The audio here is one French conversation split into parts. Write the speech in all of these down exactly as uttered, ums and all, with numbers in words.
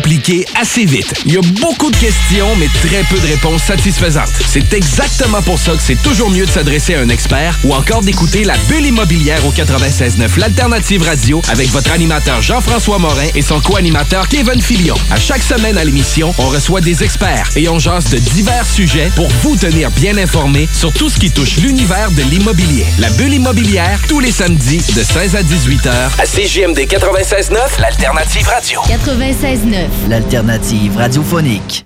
compliqué assez vite. Il y a beaucoup de questions, mais très peu de réponses satisfaisantes. C'est exactement pour ça que c'est toujours mieux de s'adresser à un expert ou encore d'écouter La Bulle immobilière au quatre-vingt-seize neuf L'Alternative Radio avec votre animateur Jean-François Morin et son co-animateur Kevin Filion. À chaque semaine à l'émission, on reçoit des experts et on jase de divers sujets pour vous tenir bien informés sur tout ce qui touche l'univers de l'immobilier. La Bulle immobilière, tous les samedis de seize à dix-huit heures à C J M D quatre-vingt-seize neuf L'Alternative Radio. quatre-vingt-seize neuf L'Alternative radiophonique.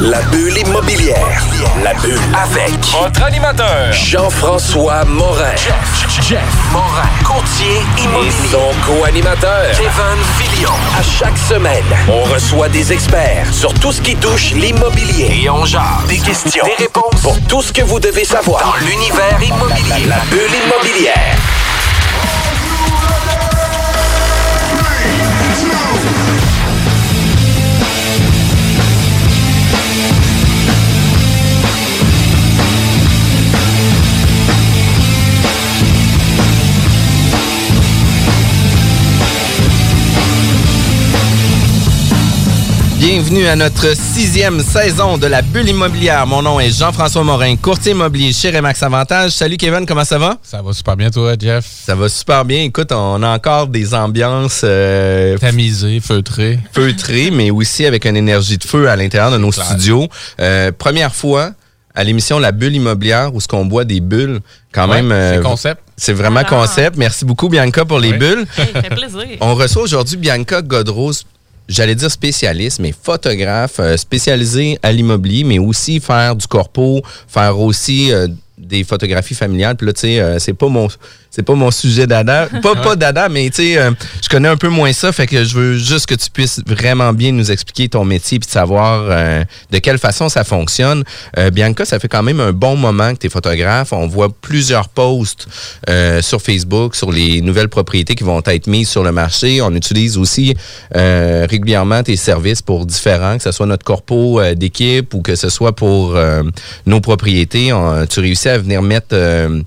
La Bulle immobilière. La Bulle avec votre animateur Jean-François Morin. Jeff, Jeff Morin, courtier immobilier. Et son co-animateur Kevin Filion. À chaque semaine, on reçoit des experts sur tout ce qui touche l'immobilier. Et on jase des questions, des réponses pour tout ce que vous devez savoir dans l'univers immobilier. La Bulle immobilière. Bienvenue à notre sixième saison de La Bulle immobilière. Mon nom est Jean-François Morin, courtier immobilier chez Remax Avantage. Salut Kevin, comment ça va? Ça va super bien toi, Jeff. Ça va super bien. Écoute, on a encore des ambiances... Euh, Tamisées, feutrées. Feutrées, mais aussi avec une énergie de feu à l'intérieur de C'est nos clair. studios. Euh, première fois à l'émission La Bulle immobilière où ce qu'on boit des bulles. Quand ouais, même, c'est euh, concept. C'est vraiment ah. concept. Merci beaucoup Bianca pour les ouais. bulles. Ça fait plaisir. On reçoit aujourd'hui Bianca Gaudreau. J'allais dire spécialiste, mais photographe, euh, spécialisé à l'immobilier, mais aussi faire du corpo, faire aussi euh, des photographies familiales. Puis là, tu sais, euh, c'est pas mon c'est pas mon sujet d'Ada. Pas, pas d'Ada, mais tu sais, euh, je connais un peu moins ça. Fait que je veux juste que tu puisses vraiment bien nous expliquer ton métier puis de savoir euh, de quelle façon ça fonctionne. Euh, Bianca, ça fait quand même un bon moment que tu es photographe. On voit plusieurs posts euh, sur Facebook sur les nouvelles propriétés qui vont être mises sur le marché. On utilise aussi euh, régulièrement tes services pour différents, que ce soit notre corpo euh, d'équipe ou que ce soit pour euh, nos propriétés. On, tu réussis à venir mettre... Euh,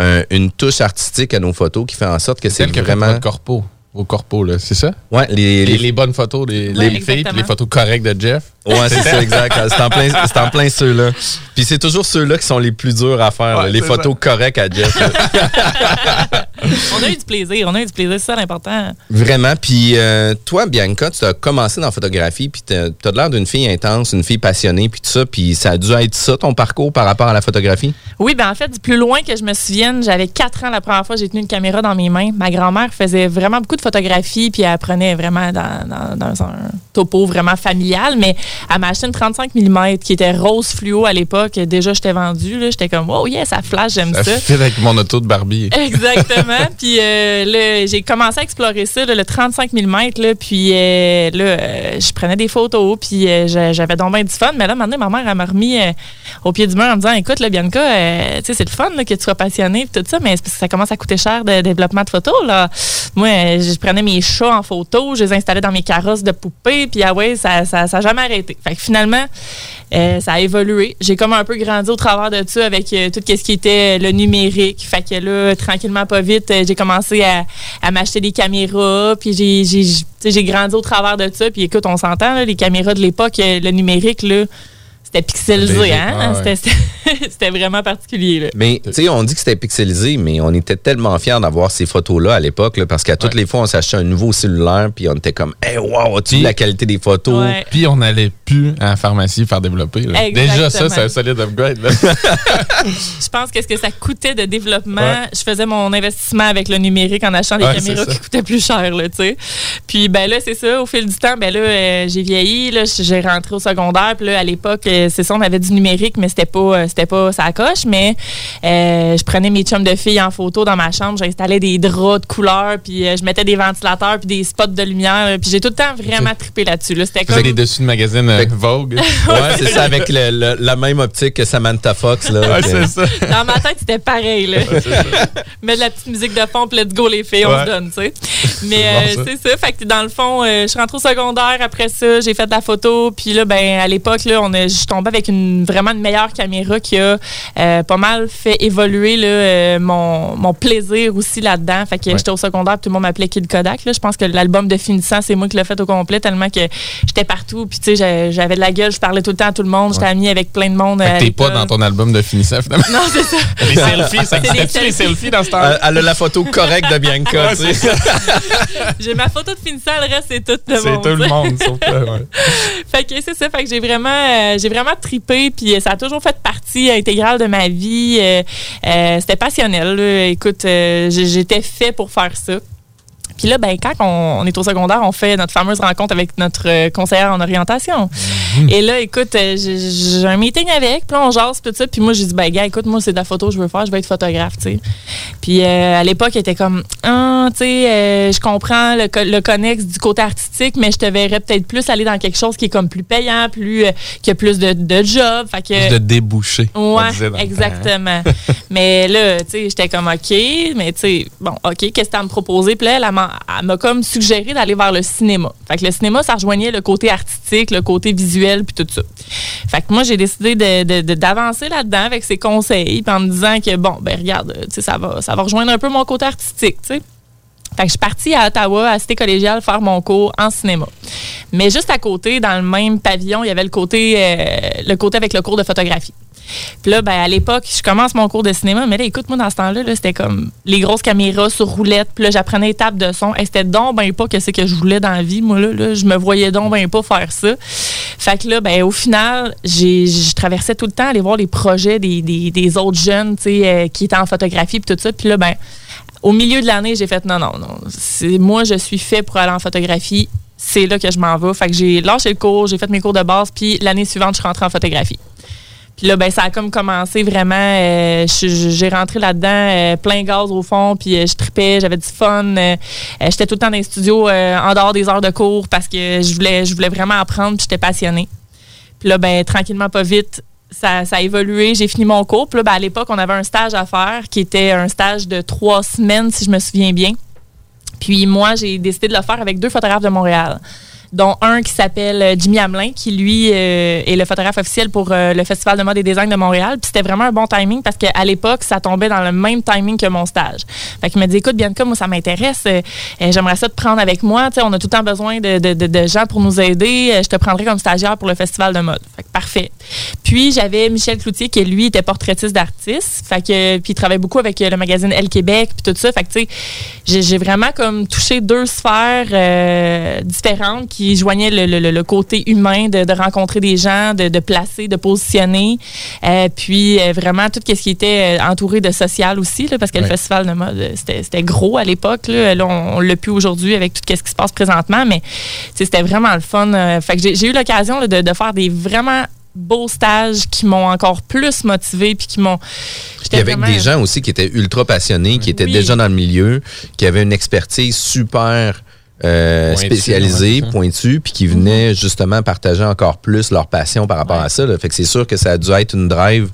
Euh, une touche artistique à nos photos qui fait en sorte que c'est, c'est vraiment... Que corpo, au corpo, là, c'est ça? Oui. Les, les, les bonnes photos, les, ouais, les filles, les photos correctes de Jeff. Oui, c'est ça, exact. C'est en plein, c'est en plein ceux-là. Puis c'est toujours ceux-là qui sont les plus durs à faire, ouais, les photos ça. correctes à Jeff. On a eu du plaisir, on a eu du plaisir, c'est ça l'important. Vraiment. Puis euh, toi, Bianca, tu as commencé dans la photographie, puis tu as l'air d'une fille intense, une fille passionnée, puis tout ça, puis ça a dû être ça ton parcours par rapport à la photographie? Oui, bien en fait, du plus loin que je me souvienne, j'avais quatre ans la première fois que j'ai tenu une caméra dans mes mains. Ma grand-mère faisait vraiment beaucoup de photographie, puis elle apprenait vraiment dans, dans, dans un topo vraiment familial, mais elle m'a acheté une trente-cinq millimètres qui était rose fluo à l'époque. Déjà, j'étais vendue, là, j'étais comme « Oh yeah, ça flash, j'aime ça ». Ça fait avec mon auto de Barbie. Exactement. Puis euh, là, j'ai commencé à explorer ça, là, le trente-cinq millimètres, là, puis euh, là, euh, je prenais des photos, puis euh, j'avais donc bien du fun. Mais là, maintenant, ma mère, elle m'a remis euh, au pied du mur en me disant « Écoute, là, Bianca, euh, tu sais, c'est le fun là, que tu sois passionnée, puis tout ça, mais c'est parce que ça commence à coûter cher de développement de photos, là. » Moi, je prenais mes chats en photo, je les installais dans mes carrosses de poupées, puis ah ouais, ça ça, ça a jamais arrêté. Fait que finalement, euh, ça a évolué. J'ai comme un peu grandi au travers de ça avec euh, tout ce qui était le numérique. Fait que là, tranquillement, pas vite, j'ai commencé à, à m'acheter des caméras, puis j'ai, j'ai, j'ai grandi au travers de ça. Puis écoute, on s'entend, là, les caméras de l'époque, le numérique, là, c'était pixelisé, hein? Ah, c'était, c'était, c'était vraiment particulier, là. Mais, tu sais, on dit que c'était pixelisé, mais on était tellement fiers d'avoir ces photos-là à l'époque, là, parce qu'à toutes ouais. les fois, on s'achetait un nouveau cellulaire, puis on était comme, hey, wow, tu la qualité des photos. Ouais. Puis on n'allait plus à la pharmacie faire développer. Déjà, ça, c'est un solide upgrade, là. Je pense que ce que ça coûtait de développement, ouais. je faisais mon investissement avec le numérique en achetant des ouais, caméras qui coûtaient plus cher, là, tu sais. Puis, ben là, c'est ça, au fil du temps, ben là, euh, j'ai vieilli, là, j'ai rentré au secondaire, puis là, à l'époque, c'est ça, on avait du numérique, mais c'était pas, c'était pas ça coche. Mais euh, je prenais mes chums de filles en photo dans ma chambre, j'installais des draps de couleurs, puis euh, je mettais des ventilateurs, puis des spots de lumière, puis j'ai tout le temps vraiment trippé là-dessus. Là, c'était comme... Vous avez des dessus de magazine euh, Vogue. Ouais, c'est ça, avec le, le, la même optique que Samantha Fox. Là, ouais, c'est ça. Dans ma tête, c'était pareil. Là. Ouais, c'est ça. Mettre de la petite musique de fond, puis let's go les filles, ouais. on se donne, tu sais. Mais c'est, bon, euh, ça. c'est ça, fait que dans le fond, euh, je suis rentrée au secondaire après ça, j'ai fait de la photo, puis là, ben à l'époque, là, on a je suis tombée avec une, vraiment une meilleure caméra qui a euh, pas mal fait évoluer là, euh, mon, mon plaisir aussi là-dedans. Fait que ouais. j'étais au secondaire, tout le monde m'appelait Kid Kodak. Là. Je pense que l'album de finissant, c'est moi qui l'ai fait au complet, tellement que j'étais partout. Puis tu sais, j'avais de la gueule, je parlais tout le temps à tout le monde, j'étais ouais. amie avec plein de monde. Fait que t'es pas dans ton album de finissant, finalement. Non, c'est ça. Les selfies, ça existait-tu les selfies dans ce temps? Euh, elle a la photo correcte de Bianca, tu sais. J'ai ma photo de finissant, le reste, c'est tout le c'est monde. C'est tout le monde, sauf toi, ouais. Fait que c'est ça, fait que j'ai vraiment, euh, j'ai vraiment trippé, puis ça a toujours fait partie intégrale de ma vie. Euh, euh, c'était passionnel, là. Écoute, euh, j'étais fait pour faire ça. Puis là, ben, quand on, on est au secondaire, on fait notre fameuse rencontre avec notre conseillère en orientation. Mmh. Et là, écoute, j'ai, j'ai un meeting avec, puis là, on jase, puis tout ça. Puis moi, j'ai dit, ben, gars, écoute, moi, c'est de la photo que je veux faire, je veux être photographe, tu sais. Puis euh, à l'époque, elle était comme, ah, tu sais, euh, je comprends le, le connexe du côté artistique, mais je te verrais peut-être plus aller dans quelque chose qui est comme plus payant, plus, euh, qui a plus de, de job. Fait que, plus de débouchés. Ouais, exactement. Mais là, tu sais, j'étais comme, OK, mais tu sais, bon, OK, qu'est-ce que t'as à me proposer? Puis là, la elle m'a comme suggéré d'aller vers le cinéma. Fait que le cinéma, ça rejoignait le côté artistique, le côté visuel, puis tout ça. Fait que moi, j'ai décidé de, de, de, d'avancer là-dedans avec ses conseils, puis en me disant que, bon, ben regarde, tu sais, ça va, ça va rejoindre un peu mon côté artistique, tu sais. Fait que je suis partie à Ottawa, à Cité Collégiale, faire mon cours en cinéma. Mais juste à côté, dans le même pavillon, il y avait le côté, euh, le côté avec le cours de photographie. Puis là, ben, à l'époque, je commence mon cours de cinéma, mais là, écoute, moi, dans ce temps-là, là, c'était comme les grosses caméras sur roulettes, puis là, j'apprenais les tables de son. Et c'était donc ben pas que c'est que je voulais dans la vie, moi, là, là je me voyais donc ben pas faire ça. Fait que là, ben au final, j'ai, je traversais tout le temps aller voir les projets des, des, des autres jeunes, tu sais, euh, qui étaient en photographie, puis tout ça. Puis là, ben au milieu de l'année, j'ai fait non, non, non, c'est, moi, je suis fait pour aller en photographie. C'est là que je m'en vais. Fait que j'ai lâché le cours, j'ai fait mes cours de base, puis l'année suivante, je suis rentrée en photographie. Puis là, ben ça a comme commencé vraiment. Euh, je, j'ai rentré là-dedans euh, plein gaz au fond, puis euh, je tripais, j'avais du fun. Euh, j'étais tout le temps dans les studios euh, en dehors des heures de cours parce que je voulais je voulais vraiment apprendre, puis j'étais passionnée. Puis là, ben tranquillement, pas vite, ça, ça a évolué. J'ai fini mon cours. Puis là, ben, à l'époque, on avait un stage à faire qui était un stage de trois semaines, si je me souviens bien. Puis moi, j'ai décidé de le faire avec deux photographes de Montréal, dont un qui s'appelle Jimmy Hamelin, qui, lui, euh, est le photographe officiel pour euh, le Festival de mode et design de Montréal. Puis c'était vraiment un bon timing parce qu'à l'époque, ça tombait dans le même timing que mon stage. Fait qu'il m'a dit, écoute, Bianca, moi, ça m'intéresse. Euh, euh, j'aimerais ça te prendre avec moi. Tu sais, on a tout le temps besoin de, de, de, de gens pour nous aider. Euh, je te prendrai comme stagiaire pour le Festival de mode. Fait que parfait. Puis j'avais Michel Cloutier, qui, lui, était portraitiste d'artiste. Fait que, euh, puis il travaillait beaucoup avec euh, le magazine Elle Québec, puis tout ça. Fait que, tu sais, j'ai, j'ai vraiment comme touché deux sphères euh, différentes qui joignait le, le, le côté humain de, de rencontrer des gens, de, de placer, de positionner, euh, puis euh, vraiment tout ce qui était entouré de social aussi, là, parce que oui. le festival de mode, c'était, c'était gros à l'époque. Là, là on, on l'a plus aujourd'hui avec tout ce qui se passe présentement, mais c'était vraiment le fun. Euh, fait que j'ai, j'ai eu l'occasion là, de, de faire des vraiment beaux stages qui m'ont encore plus motivée puis qui m'ont... Puis avec vraiment... des gens aussi qui étaient ultra passionnés, qui étaient oui. déjà dans le milieu, qui avaient une expertise super... Euh, spécialisés, pointus, puis qui venaient justement partager encore plus leur passion par rapport ouais. à ça. Là. Fait que c'est sûr que ça a dû être une drive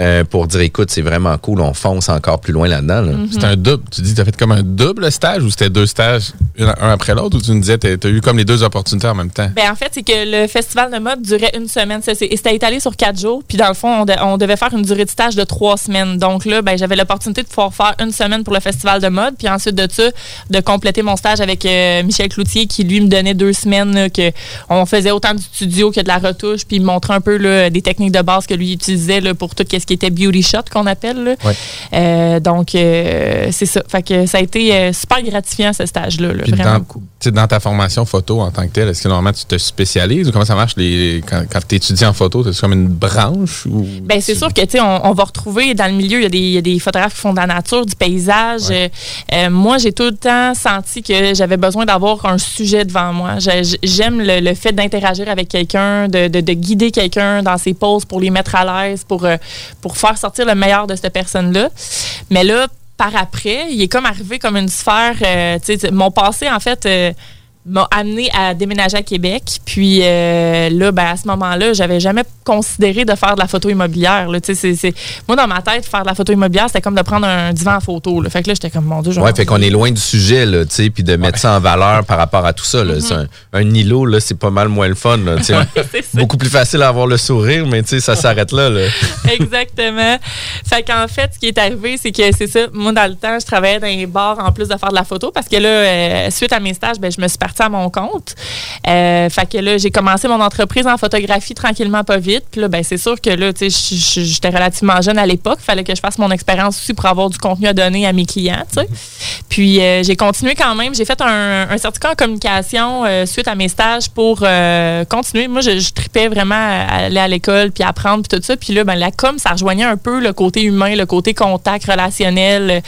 euh, pour dire, écoute, c'est vraiment cool, on fonce encore plus loin là-dedans. Là. Mm-hmm. C'est un double. Tu dis, tu as fait comme un double stage ou c'était deux stages, un, un après l'autre, ou tu me disais, tu as eu comme les deux opportunités en même temps? Ben en fait, c'est que le festival de mode durait une semaine. Ça, c'est, et c'était étalé sur quatre jours, puis dans le fond, on, de, on devait faire une durée de stage de trois semaines. Donc là, ben j'avais l'opportunité de pouvoir faire une semaine pour le festival de mode, puis ensuite de ça, de compléter mon stage avec euh, Michel Cloutier, qui lui me donnait deux semaines, là, que on faisait autant du studio que de la retouche, puis il me montrait un peu là, des techniques de base que lui utilisait là, pour tout ce qui était beauty shot, qu'on appelle. Là. Ouais. Euh, donc, euh, c'est ça. Fait que ça a été super gratifiant, ce stage-là. Là, vraiment dans, cool. Dans ta formation photo en tant que telle, est-ce que normalement tu te spécialises ou comment ça marche les, quand, quand tu étudies en photo? C'est comme une branche? Ou ben, c'est tu... sûr que tu sais, on, on va retrouver dans le milieu, il y, y a des photographes qui font de la nature, du paysage. Ouais. Euh, moi, j'ai tout le temps senti que j'avais besoin d'avoir un sujet devant moi. Je, j'aime le, le fait d'interagir avec quelqu'un, de, de, de guider quelqu'un dans ses poses pour les mettre à l'aise, pour, pour faire sortir le meilleur de cette personne-là. Mais là, par après, il est comme arrivé comme une sphère, euh, tu sais, mon passé, en fait, euh, m'ont amené à déménager à Québec. Puis euh, là, ben, à ce moment-là, j'avais jamais considéré de faire de la photo immobilière. Là. C'est, c'est... Moi, dans ma tête, faire de la photo immobilière, c'était comme de prendre un divan en photo. Là. Fait que là, j'étais comme, mon Dieu, genre... Ouais, fait qu'on est loin du sujet, là, tu sais, puis de mettre ouais. ça en valeur par rapport à tout ça. Là. Mm-hmm. C'est un, un îlot, là, c'est pas mal moins le fun. Là, c'est beaucoup ça. Plus facile à avoir le sourire, mais tu sais, ça s'arrête là, là. Exactement. Fait qu'en fait, ce qui est arrivé, c'est que c'est ça. Moi, dans le temps, je travaillais dans les bars en plus de faire de la photo parce que là, euh, suite à mes stages, ben, je me suis partie à mon compte. Euh, fait que là, j'ai commencé mon entreprise en photographie tranquillement, pas vite. Puis là, ben, c'est sûr que là, tu sais, j'étais relativement jeune à l'époque. Il fallait que je fasse mon expérience aussi pour avoir du contenu à donner à mes clients, tu sais. Puis euh, j'ai continué quand même. J'ai fait un, un certificat en communication euh, suite à mes stages pour euh, continuer. Moi, je, je tripais vraiment à aller à l'école puis apprendre puis tout ça. Puis là, ben, la com, ça rejoignait un peu le côté humain, le côté contact relationnel euh,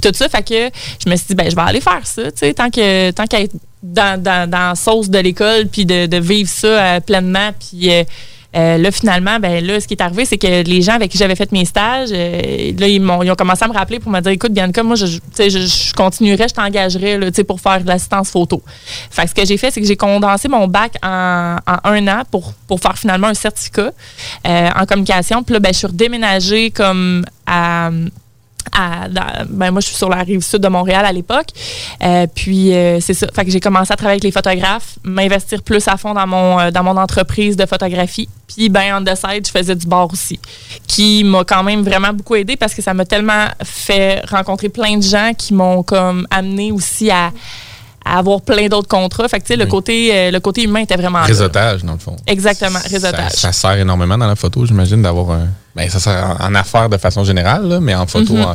puis tout ça. Fait que je me suis dit, ben, je vais aller faire ça, tu sais, tant que tant qu'à être Dans, dans, dans la sauce de l'école, puis de, de vivre ça euh, pleinement. Puis euh, euh, là, finalement, ben là, ce qui est arrivé, c'est que les gens avec qui j'avais fait mes stages, euh, là, ils, m'ont, ils ont commencé à me rappeler pour me dire, écoute, Bianca, moi, je, je, je continuerai, je t'engagerai là, pour faire de l'assistance photo. Fait que ce que j'ai fait, c'est que j'ai condensé mon bac en, en un an pour, pour faire finalement un certificat euh, en communication. Puis là, ben, je suis redéménagée comme à... À, dans, ben moi, je suis sur la rive sud de Montréal à l'époque. Euh, puis, euh, c'est ça. Fait que j'ai commencé à travailler avec les photographes, m'investir plus à fond dans mon, euh, dans mon entreprise de photographie. Puis, ben on the side, je faisais du bar aussi, qui m'a quand même vraiment beaucoup aidée parce que ça m'a tellement fait rencontrer plein de gens qui m'ont comme amené aussi à... à avoir plein d'autres contrats. Fait que, tu sais, le, oui. côté, euh, le côté humain était vraiment... Réseautage, dans le fond. Exactement, réseautage. Ça, ça sert énormément dans la photo, j'imagine, d'avoir un... Bien, ça sert en, en affaires de façon générale, là, mais en photo, mm-hmm. en,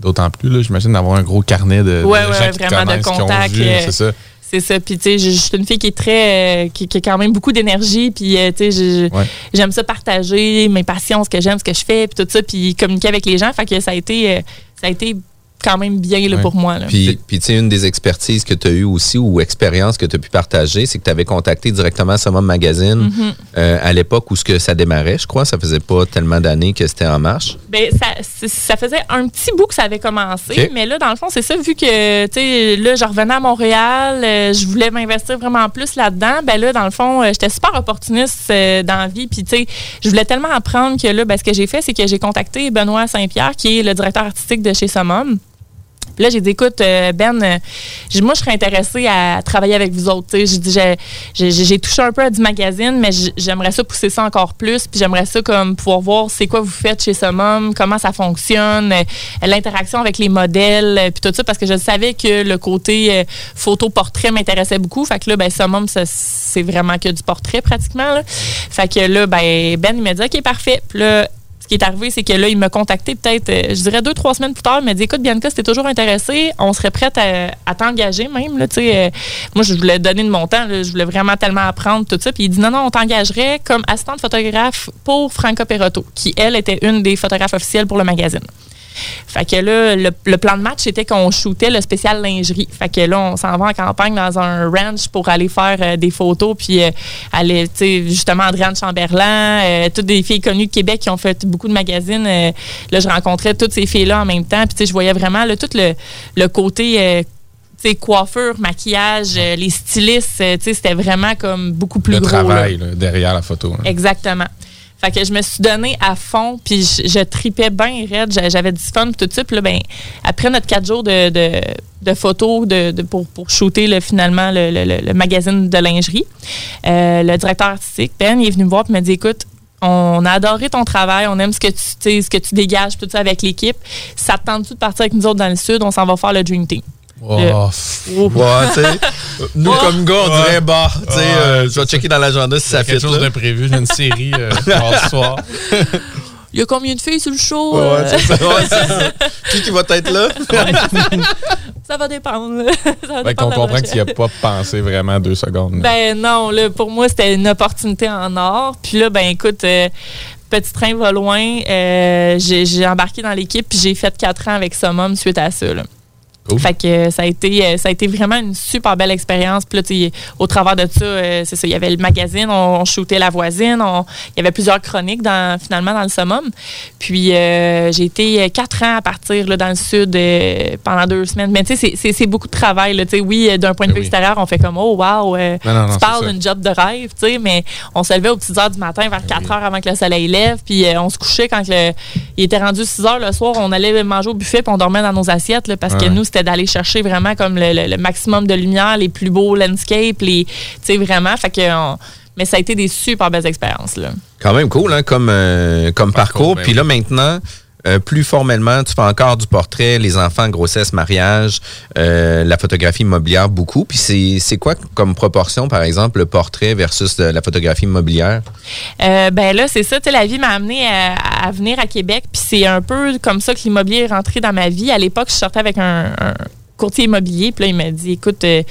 d'autant plus, là, j'imagine, d'avoir un gros carnet de, ouais, de ouais, gens qui vraiment de contacts. Euh, c'est ça. C'est ça. Puis, tu sais, je, je suis une fille qui est très... Euh, qui, qui a quand même beaucoup d'énergie. Puis, euh, tu sais, je, ouais. j'aime ça partager mes passions, ce que j'aime, ce que je fais, puis tout ça, puis communiquer avec les gens. Fait que ça a été... Euh, ça a été quand même bien là, ouais. pour moi. Là. Puis, puis tu sais, une des expertises que tu as eues aussi ou expérience que tu as pu partager, c'est que tu avais contacté directement Summum Magazine mm-hmm. euh, à l'époque où ce que ça démarrait, je crois. Ça faisait pas tellement d'années que c'était en marche. Bien, ça, ça faisait un petit bout que ça avait commencé, okay. mais là, dans le fond, c'est ça, vu que, tu sais, là, je revenais à Montréal, euh, je voulais m'investir vraiment plus là-dedans. Bien là, dans le fond, euh, j'étais super opportuniste euh, dans la vie. Puis, tu sais, je voulais tellement apprendre que là, ben, ce que j'ai fait, c'est que j'ai contacté Benoît Saint-Pierre, qui est le directeur artistique de chez Summum. Puis là, j'ai dit, écoute, Ben, moi, je serais intéressée à travailler avec vous autres. J'ai dit, j'ai, j'ai, j'ai touché un peu à du magazine, mais j'aimerais ça pousser ça encore plus. Puis j'aimerais ça comme pouvoir voir c'est quoi vous faites chez Summum, comment ça fonctionne, l'interaction avec les modèles, puis tout ça, parce que je savais que le côté photo-portrait m'intéressait beaucoup. Fait que là, ben, Summum, ça, c'est vraiment que du portrait pratiquement. Là. Fait que là, ben, Ben, il m'a dit, OK, parfait. Puis là, ce qui est arrivé, c'est que là, il m'a contacté peut-être, je dirais deux, trois semaines plus tard. Il m'a dit, écoute, Bianca, si t'es toujours intéressée, on serait prête à, à t'engager même. Là, euh, moi, je voulais donner de mon temps. Là, je voulais vraiment tellement apprendre tout ça. Puis il dit, non, non, on t'engagerait comme assistante photographe pour Franco Perotto, qui, elle, était une des photographes officielles pour le magazine. Fait que là, le, le plan de match, c'était qu'on shootait le spécial lingerie. Fait que là, on s'en va en campagne dans un ranch pour aller faire euh, des photos. Puis, euh, aller, tu sais, justement, André-Anne Chamberlain, euh, toutes des filles connues de Québec qui ont fait beaucoup de magazines. Euh, là, je rencontrais toutes ces filles-là en même temps. Puis, tu sais, je voyais vraiment là, tout le, le côté... Euh, tu sais, coiffure, maquillage, euh, les stylistes, euh, tu sais, c'était vraiment comme beaucoup plus le gros. Le travail là. Là, derrière la photo. Là. Exactement. Fait que je me suis donnée à fond, puis je, je tripais bien raide, j'avais du fun, tout ça. Puis là, ben, après notre quatre jours de, de, de photos de, de, pour, pour shooter là, finalement le, le, le magazine de lingerie, euh, le directeur artistique, Ben, il est venu me voir et m'a dit, écoute, on a adoré ton travail, on aime ce que tu, ce que tu dégages, tout ça avec l'équipe. Ça te tente-tu de partir avec nous autres dans le sud? On s'en va faire le Dream Team. Wow. Le... ouais, nous, oh. comme gars, on ouais. dirait, bah, tu sais, ouais. euh, je vais checker dans l'agenda si ça fait. Il y a quelque chose d'imprévu, j'ai une série euh, ce soir. Il y a combien de filles sur le show? Ouais, c'est ça. Ouais, c'est ça. Qui qui va être là? Ouais, ça va dépendre. Ça va ben dépendre qu'on comprend qu'il n'y a pas pensé vraiment deux secondes. Là. Ben non, là, pour moi, c'était une opportunité en or. Puis là, ben écoute... Euh, Petit train va loin. Euh, j'ai, j'ai embarqué dans l'équipe puis j'ai fait quatre ans avec Summum suite à ça. Là. Cool. Fait que ça a été ça a été vraiment une super belle expérience. Puis là, au travers de ça, euh, c'est ça, il y avait le magazine, on, on shootait la voisine, on, il y avait plusieurs chroniques dans, finalement dans le Summum. Puis euh, j'ai été quatre ans à partir là, dans le sud euh, pendant deux semaines. Mais tu sais, c'est, c'est, c'est beaucoup de travail. Là, oui, d'un point de vue oui. extérieur, on fait comme oh wow, euh, non, non, tu non, parles d'une job de rêve, tu sais, mais on se levait aux petites heures du matin vers oui. quatre heures avant que le soleil lève. Puis euh, on se couchait quand le, il était rendu six heures le soir, on allait manger au buffet puis on dormait dans nos assiettes là, parce ah, que nous, c'était C'était d'aller chercher vraiment comme le, le, le maximum de lumière, les plus beaux landscapes, les, tu sais, vraiment. Fait que on, mais ça a été des super belles expériences, là. Quand même cool, hein, comme, euh, comme parcours. Puis là, maintenant, euh, plus formellement, tu fais encore du portrait, les enfants, grossesse, mariage, euh, la photographie immobilière, beaucoup. Puis c'est, c'est quoi comme proportion, par exemple, le portrait versus la photographie immobilière? Euh, ben là, c'est ça. Tu sais, la vie m'a amenée à, à à venir à Québec, puis c'est un peu comme ça que l'immobilier est rentré dans ma vie. À l'époque, je sortais avec un, un courtier immobilier, puis là, il m'a dit, écoute, euh,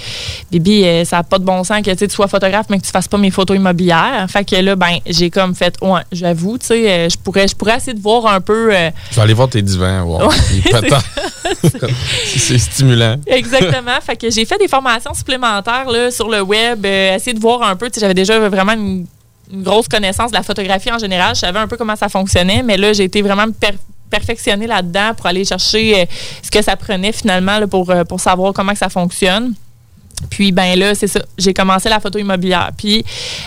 Bibi, euh, ça n'a pas de bon sens que tu sois photographe, mais que tu ne fasses pas mes photos immobilières. Fait que là, ben j'ai comme fait, ouais, j'avoue, tu sais, euh, je pourrais, je pourrais essayer de voir un peu... Euh, je vais aller voir tes divans, voir. Wow. c'est, c'est stimulant. Exactement. Fait que j'ai fait des formations supplémentaires là, sur le web, euh, essayer de voir un peu, tu sais, j'avais déjà vraiment une une grosse connaissance de la photographie en général. Je savais un peu comment ça fonctionnait, mais là, j'ai été vraiment per- perfectionnée là-dedans pour aller chercher euh, ce que ça prenait finalement là, pour, euh, pour savoir comment que ça fonctionne. Puis, ben là, c'est ça. J'ai commencé la photo immobilière. Puis,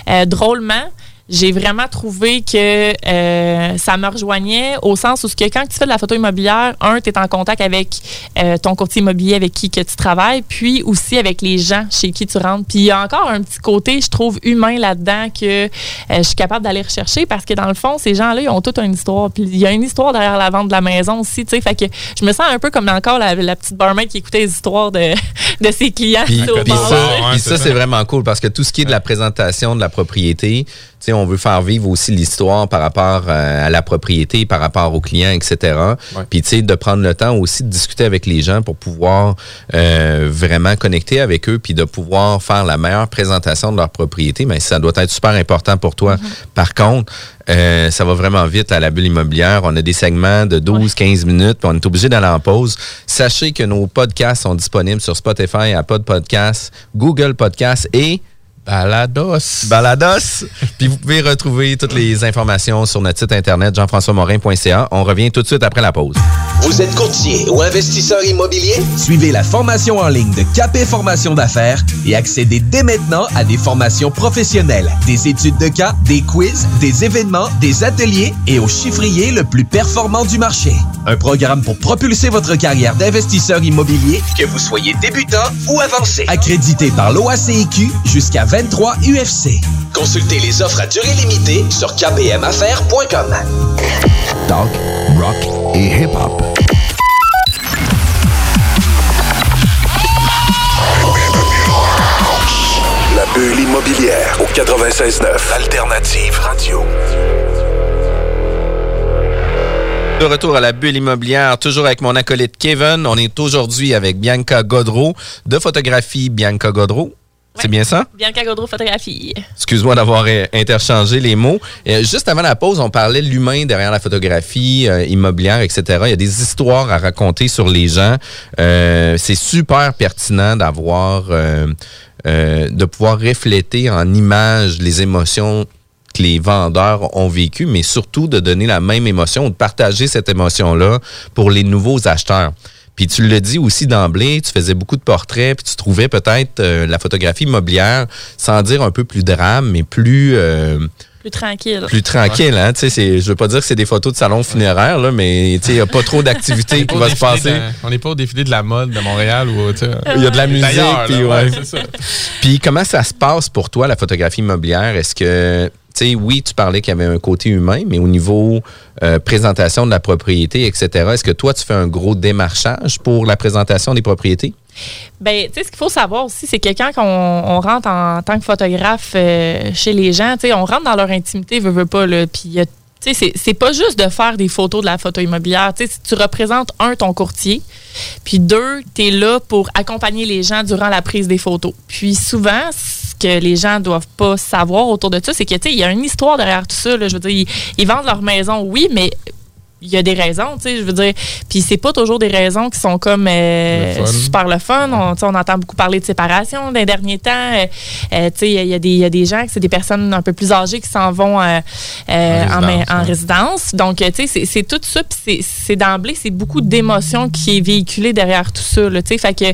euh, drôlement, j'ai vraiment trouvé que euh, ça me rejoignait au sens où ce que quand tu fais de la photo immobilière, un, tu es en contact avec euh, ton courtier immobilier avec qui que tu travailles, puis aussi avec les gens chez qui tu rentres. Puis il y a encore un petit côté, je trouve, humain là-dedans que euh, je suis capable d'aller rechercher parce que dans le fond, ces gens-là, ils ont toute une histoire. Puis il y a une histoire derrière la vente de la maison aussi, tu sais. Fait que je me sens un peu comme encore la, la petite barmaid qui écoutait les histoires de, de ses clients. Puis, puis, puis ça, hein, puis c'est, ça c'est vraiment cool parce que tout ce qui est de la présentation de la propriété, t'sais, on veut faire vivre aussi l'histoire par rapport euh, à la propriété, par rapport aux clients, et cetera. Ouais. Puis, tu sais, de prendre le temps aussi de discuter avec les gens pour pouvoir euh, vraiment connecter avec eux puis de pouvoir faire la meilleure présentation de leur propriété, mais ça doit être super important pour toi. Mm-hmm. Par contre, Euh, ça va vraiment vite à la bulle immobilière. On a des segments de douze à quinze minutes, puis on est obligé d'aller en pause. Sachez que nos podcasts sont disponibles sur Spotify, Apple Podcasts, Google Podcasts et Balados. Balados. Puis vous pouvez retrouver toutes les informations sur notre site internet jean françois morin point c a. On revient tout de suite après la pause. Vous êtes courtier ou investisseur immobilier? Suivez la formation en ligne de K P Formation d'affaires et accédez dès maintenant à des formations professionnelles, des études de cas, des quiz, des événements, des ateliers et au chiffrier le plus performant du marché. Un programme pour propulser votre carrière d'investisseur immobilier, que vous soyez débutant ou avancé. Accrédité par l'O A C I Q jusqu'à vingt-trois U F C. Consultez les offres à durée limitée sur k p m affaires point com. Talk, rock et hip-hop. La bulle immobilière au quatre-vingt-seize neuf Alternative Radio. De retour à la bulle immobilière, toujours avec mon acolyte Kevin. On est aujourd'hui avec Bianca Gaudreau de Photographie Bianca Gaudreau. C'est bien ça? Bianca Gaudreau, photographie. Excuse-moi d'avoir euh, interchangé les mots. Euh, juste avant la pause, on parlait de l'humain derrière la photographie euh, immobilière, et cetera. Il y a des histoires à raconter sur les gens. Euh, c'est super pertinent d'avoir, euh, euh, de pouvoir refléter en images les émotions que les vendeurs ont vécues, mais surtout de donner la même émotion ou de partager cette émotion-là pour les nouveaux acheteurs. Puis tu le dis aussi d'emblée, tu faisais beaucoup de portraits, puis tu trouvais peut-être euh, la photographie immobilière, sans dire un peu plus drame, mais plus... Euh, plus tranquille. Plus tranquille, hein? Tu sais, c'est, je veux pas dire que c'est des photos de salon funéraire, là, mais il n'y a pas trop d'activités qui va se passer. De, on n'est pas au défilé de la mode de Montréal où il y a de la musique. Puis ouais. Puis comment ça se passe pour toi, la photographie immobilière? Est-ce que... T'sais, oui, tu parlais qu'il y avait un côté humain, mais au niveau euh, présentation de la propriété, et cetera, est-ce que toi, tu fais un gros démarchage pour la présentation des propriétés? Bien, tu sais, ce qu'il faut savoir aussi, c'est que quand on, on rentre en, en tant que photographe euh, chez les gens, tu sais, on rentre dans leur intimité, veut, veut pas, là, puis il y a Tu sais, c'est, c'est pas juste de faire des photos de la photo immobilière. Tu sais, si tu représentes, un, ton courtier, puis deux, t'es là pour accompagner les gens durant la prise des photos. Puis souvent, ce que les gens doivent pas savoir autour de ça, c'est que, tu sais, il y a une histoire derrière tout ça, là. Je veux dire, ils, ils vendent leur maison, oui, mais... il y a des raisons, tu sais, je veux dire. Puis c'est pas toujours des raisons qui sont comme euh, le super le fun. On, on entend beaucoup parler de séparation dans les derniers temps. Euh, tu sais, il y, y a des gens, que c'est des personnes un peu plus âgées qui s'en vont euh, euh, en résidence. En, en résidence. Donc, tu sais, c'est, c'est tout ça. Puis c'est, c'est d'emblée, c'est beaucoup d'émotion qui est véhiculée derrière tout ça, tu sais. Fait que,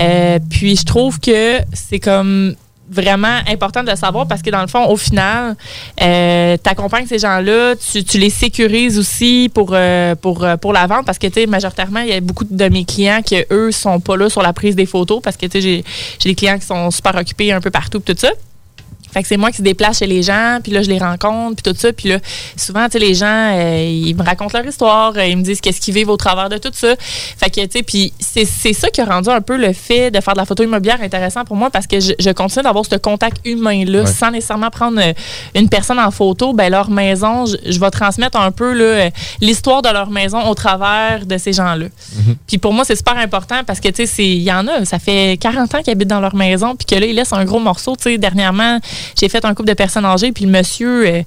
euh, puis je trouve que c'est comme... vraiment important de le savoir parce que dans le fond, au final, euh, tu accompagnes ces gens-là, tu, tu les sécurises aussi pour, euh, pour, pour la vente parce que, tu sais, majoritairement, il y a beaucoup de mes clients qui, eux, sont pas là sur la prise des photos parce que, tu sais, j'ai, j'ai des clients qui sont super occupés un peu partout et tout ça. Fait que c'est moi qui se déplace chez les gens, puis là, je les rencontre, puis tout ça. Puis là, souvent, tu sais, les gens, euh, ils me racontent leur histoire, euh, ils me disent qu'est-ce qu'ils vivent au travers de tout ça. Fait que, tu sais, puis c'est, c'est ça qui a rendu un peu le fait de faire de la photo immobilière intéressant pour moi parce que je, je continue d'avoir ce contact humain-là, ouais. Sans nécessairement prendre une personne en photo. Ben leur maison, je, je vais transmettre un peu là, l'histoire de leur maison au travers de ces gens-là. Mm-hmm. Puis pour moi, c'est super important parce que, tu sais, il y en a, ça fait quarante ans qu'ils habitent dans leur maison, puis que là, ils laissent un gros morceau, tu sais, dernièrement... J'ai fait un couple de personnes âgées, puis le monsieur, euh,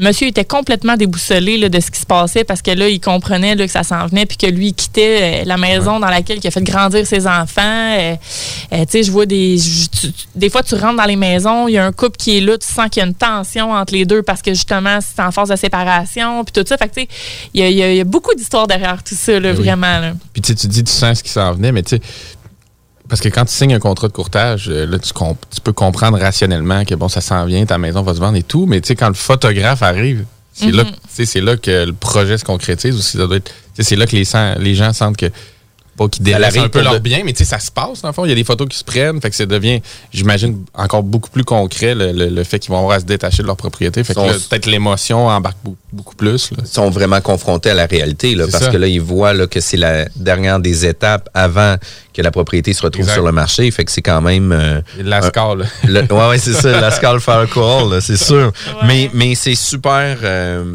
le monsieur était complètement déboussolé là, de ce qui se passait parce que là, il comprenait là, que ça s'en venait, puis que lui, il quittait euh, la maison dans laquelle il a fait grandir ses enfants. Euh, euh, tu sais, je vois des. Je, tu, des fois, tu rentres dans les maisons, il y a un couple qui est là, tu sens qu'il y a une tension entre les deux parce que justement, c'est en phase de séparation, puis tout ça. Fait que, tu sais, il y, y, y a beaucoup d'histoires derrière tout ça, là, oui. Vraiment. Là. Puis, tu dis, tu sens ce qui s'en venait, mais tu sais. Parce que quand tu signes un contrat de courtage, là, tu, comp- tu peux comprendre rationnellement que bon, ça s'en vient, ta maison va se vendre et tout, mais tu sais, quand le photographe arrive, c'est, mm-hmm. là, c'est là que le projet se concrétise ou ça doit être, c'est là que les, sen- les gens sentent que. Pas qu'ils délaissent un peu leur de... bien, mais tu sais, ça se passe, dans le fond. Il y a des photos qui se prennent, fait que ça devient, j'imagine, encore beaucoup plus concret le, le, le fait qu'ils vont avoir à se détacher de leur propriété. Fait que là, peut-être l'émotion embarque beaucoup plus. Là. Ils sont vraiment confrontés à la réalité, là, parce ça. Que là, ils voient là, que c'est la dernière des étapes avant que la propriété se retrouve exact. Sur le marché. Fait que c'est quand même... Euh, la scale. Oui, ouais, c'est ça, la scale faire call, c'est sûr. Ouais. Mais, mais c'est super... Euh,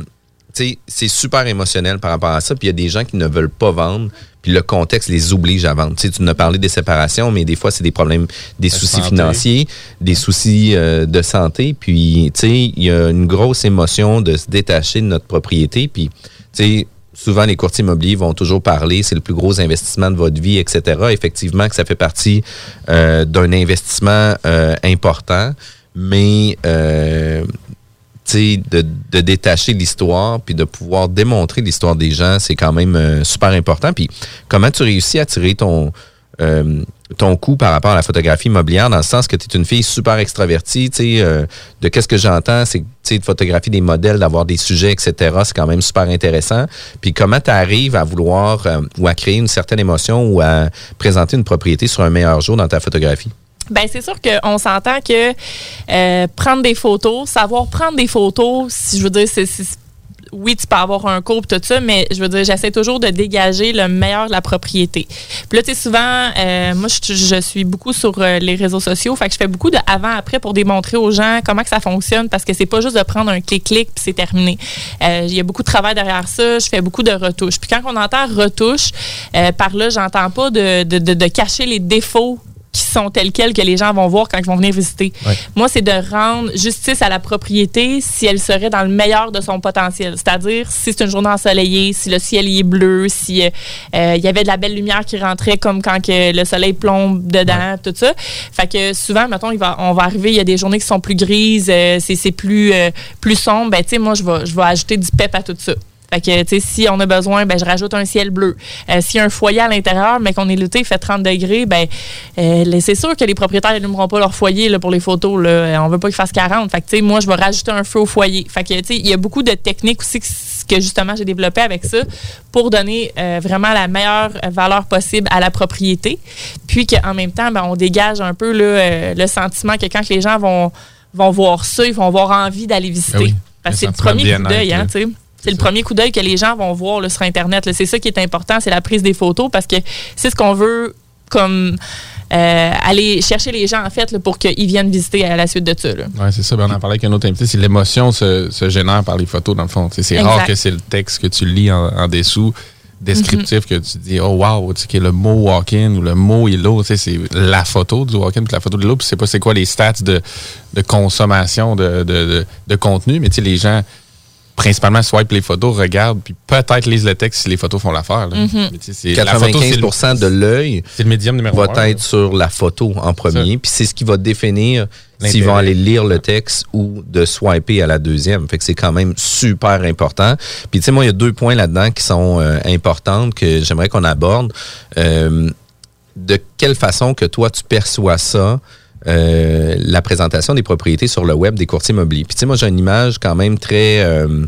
tu sais, c'est super émotionnel par rapport à ça. Puis il y a des gens qui ne veulent pas vendre. Puis le contexte les oblige à vendre. Tu sais, tu nous as parlé des séparations, mais des fois, c'est des problèmes, des soucis santé. Financiers, des soucis euh, de santé. Puis, tu sais, il y a une grosse émotion de se détacher de notre propriété. Puis, tu sais, souvent, les courtiers immobiliers vont toujours parler, c'est le plus gros investissement de votre vie, et cetera. Effectivement, que ça fait partie euh, d'un investissement euh, important, mais... Euh, De, de détacher l'histoire puis de pouvoir démontrer l'histoire des gens, c'est quand même euh, super important. Puis comment tu réussis à tirer ton, euh, ton coup par rapport à la photographie immobilière, dans le sens que tu es une fille super extravertie, tu sais, euh, de qu'est-ce que j'entends, c'est de photographier des modèles, d'avoir des sujets, et cetera. C'est quand même super intéressant. Puis comment tu arrives à vouloir euh, ou à créer une certaine émotion ou à présenter une propriété sur un meilleur jour dans ta photographie? Bien, c'est sûr qu'on s'entend que euh, prendre des photos, savoir prendre des photos, si je veux dire, c'est, c'est, oui, tu peux avoir un cours et tout ça, mais je veux dire, j'essaie toujours de dégager le meilleur de la propriété. Puis là, tu sais, souvent, euh, moi, je, je suis beaucoup sur euh, les réseaux sociaux, fait que je fais beaucoup de avant-après pour démontrer aux gens comment que ça fonctionne, parce que c'est pas juste de prendre un clic-clic puis c'est terminé. Euh, il y a beaucoup de travail derrière ça, je fais beaucoup de retouches. Puis quand on entend retouches, euh, par là, j'entends pas de, de, de, de cacher les défauts qui sont tels quels que les gens vont voir quand ils vont venir visiter. Ouais. Moi, c'est de rendre justice à la propriété si elle serait dans le meilleur de son potentiel. C'est-à-dire, si c'est une journée ensoleillée, si le ciel y est bleu, si euh, il y avait de la belle lumière qui rentrait comme quand que le soleil plombe dedans, ouais. Tout ça. Fait que souvent, mettons, il va, on va arriver, il y a des journées qui sont plus grises, euh, c'est, c'est plus, euh, plus sombre. Ben, tu sais, moi, je vais, je vais ajouter du pep à tout ça. Fait que, tu sais, si on a besoin, ben je rajoute un ciel bleu. Euh, s'il y a un foyer à l'intérieur, mais qu'on est lutté, il fait trente degrés, ben euh, c'est sûr que les propriétaires n'allumeront pas leur foyer là, pour les photos. Là. On veut pas qu'il fasse quarante. Fait que, tu sais, moi, je vais rajouter un feu au foyer. Fait que, tu sais, il y a beaucoup de techniques aussi que, que, justement, j'ai développées avec ça pour donner euh, vraiment la meilleure valeur possible à la propriété. Puis qu'en même temps, ben on dégage un peu là, euh, le sentiment que quand les gens vont, vont voir ça, ils vont avoir envie d'aller visiter. Oui, parce que c'est le premier coup d'œil, hein, tu sais. C'est le premier coup d'œil que les gens vont voir là, sur Internet. Là. C'est ça qui est important, c'est la prise des photos parce que c'est ce qu'on veut comme euh, aller chercher les gens en fait là, pour qu'ils viennent visiter à la suite de ça. Oui, c'est ça. Ben, on en parlait avec un autre invité. C'est l'émotion se, se génère par les photos dans le fond. T'sais, c'est exact. Rare que c'est le texte que tu lis en, en dessous, descriptif, mm-hmm. que tu dis « Oh wow! » Le mot « walk-in » ou le mot « îlot », c'est la photo du walk-in puis la photo de l'îlot. Puis c'est pas c'est quoi les stats de, de consommation de, de, de, de contenu, mais les gens... principalement swipe les photos, regarde, puis peut-être lise le texte si les photos font l'affaire. Mm-hmm. Mais c'est, quatre-vingt-quinze pour cent la photo, c'est le, de l'œil c'est le médium numéro va un, être là. Sur la photo en premier, puis c'est ce qui va définir l'intérêt. S'ils vont aller lire le texte ou de swiper à la deuxième. Fait que c'est quand même super important. Puis tu sais, moi, il y a deux points là-dedans qui sont euh, importants que j'aimerais qu'on aborde. Euh, de quelle façon que toi, tu perçois ça? Euh, la présentation des propriétés sur le web des courtiers immobiliers. Puis tu sais, moi, j'ai une image quand même très, euh,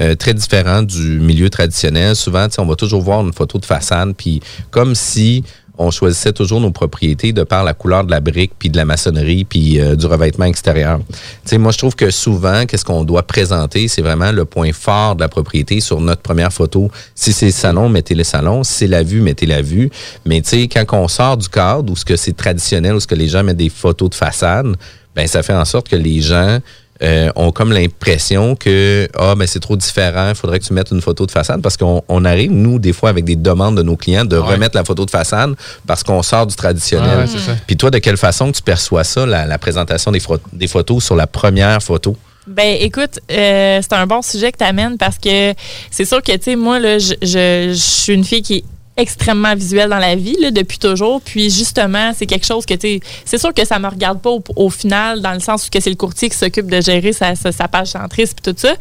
euh, très différente du milieu traditionnel. Souvent, tu sais, on va toujours voir une photo de façade, puis comme si on choisissait toujours nos propriétés de par la couleur de la brique, puis de la maçonnerie, puis euh, du revêtement extérieur. Tu sais, moi, je trouve que souvent, qu'est-ce qu'on doit présenter, c'est vraiment le point fort de la propriété sur notre première photo. Si c'est le salon, mettez le salon. Si c'est la vue, mettez la vue. Mais tu sais, quand on sort du cadre, où ce que c'est traditionnel, où ce que les gens mettent des photos de façade, ben ça fait en sorte que les gens... Euh, ont comme l'impression que ah ben c'est trop différent, il faudrait que tu mettes une photo de façade, parce qu'on on arrive, nous, des fois, avec des demandes de nos clients de ouais. remettre la photo de façade parce qu'on sort du traditionnel. Puis ah ouais, toi, de quelle façon tu perçois ça, la, la présentation des, fro- des photos sur la première photo? Ben écoute, euh, c'est un bon sujet que tu amènes, parce que c'est sûr que, tu sais, moi, là, je, je, je suis une fille qui est extrêmement visuelle dans la vie, là, depuis toujours. Puis justement, c'est quelque chose que, tu sais, c'est sûr que ça me regarde pas au, au final, dans le sens où que c'est le courtier qui s'occupe de gérer sa, sa, sa page Centris puis tout ça.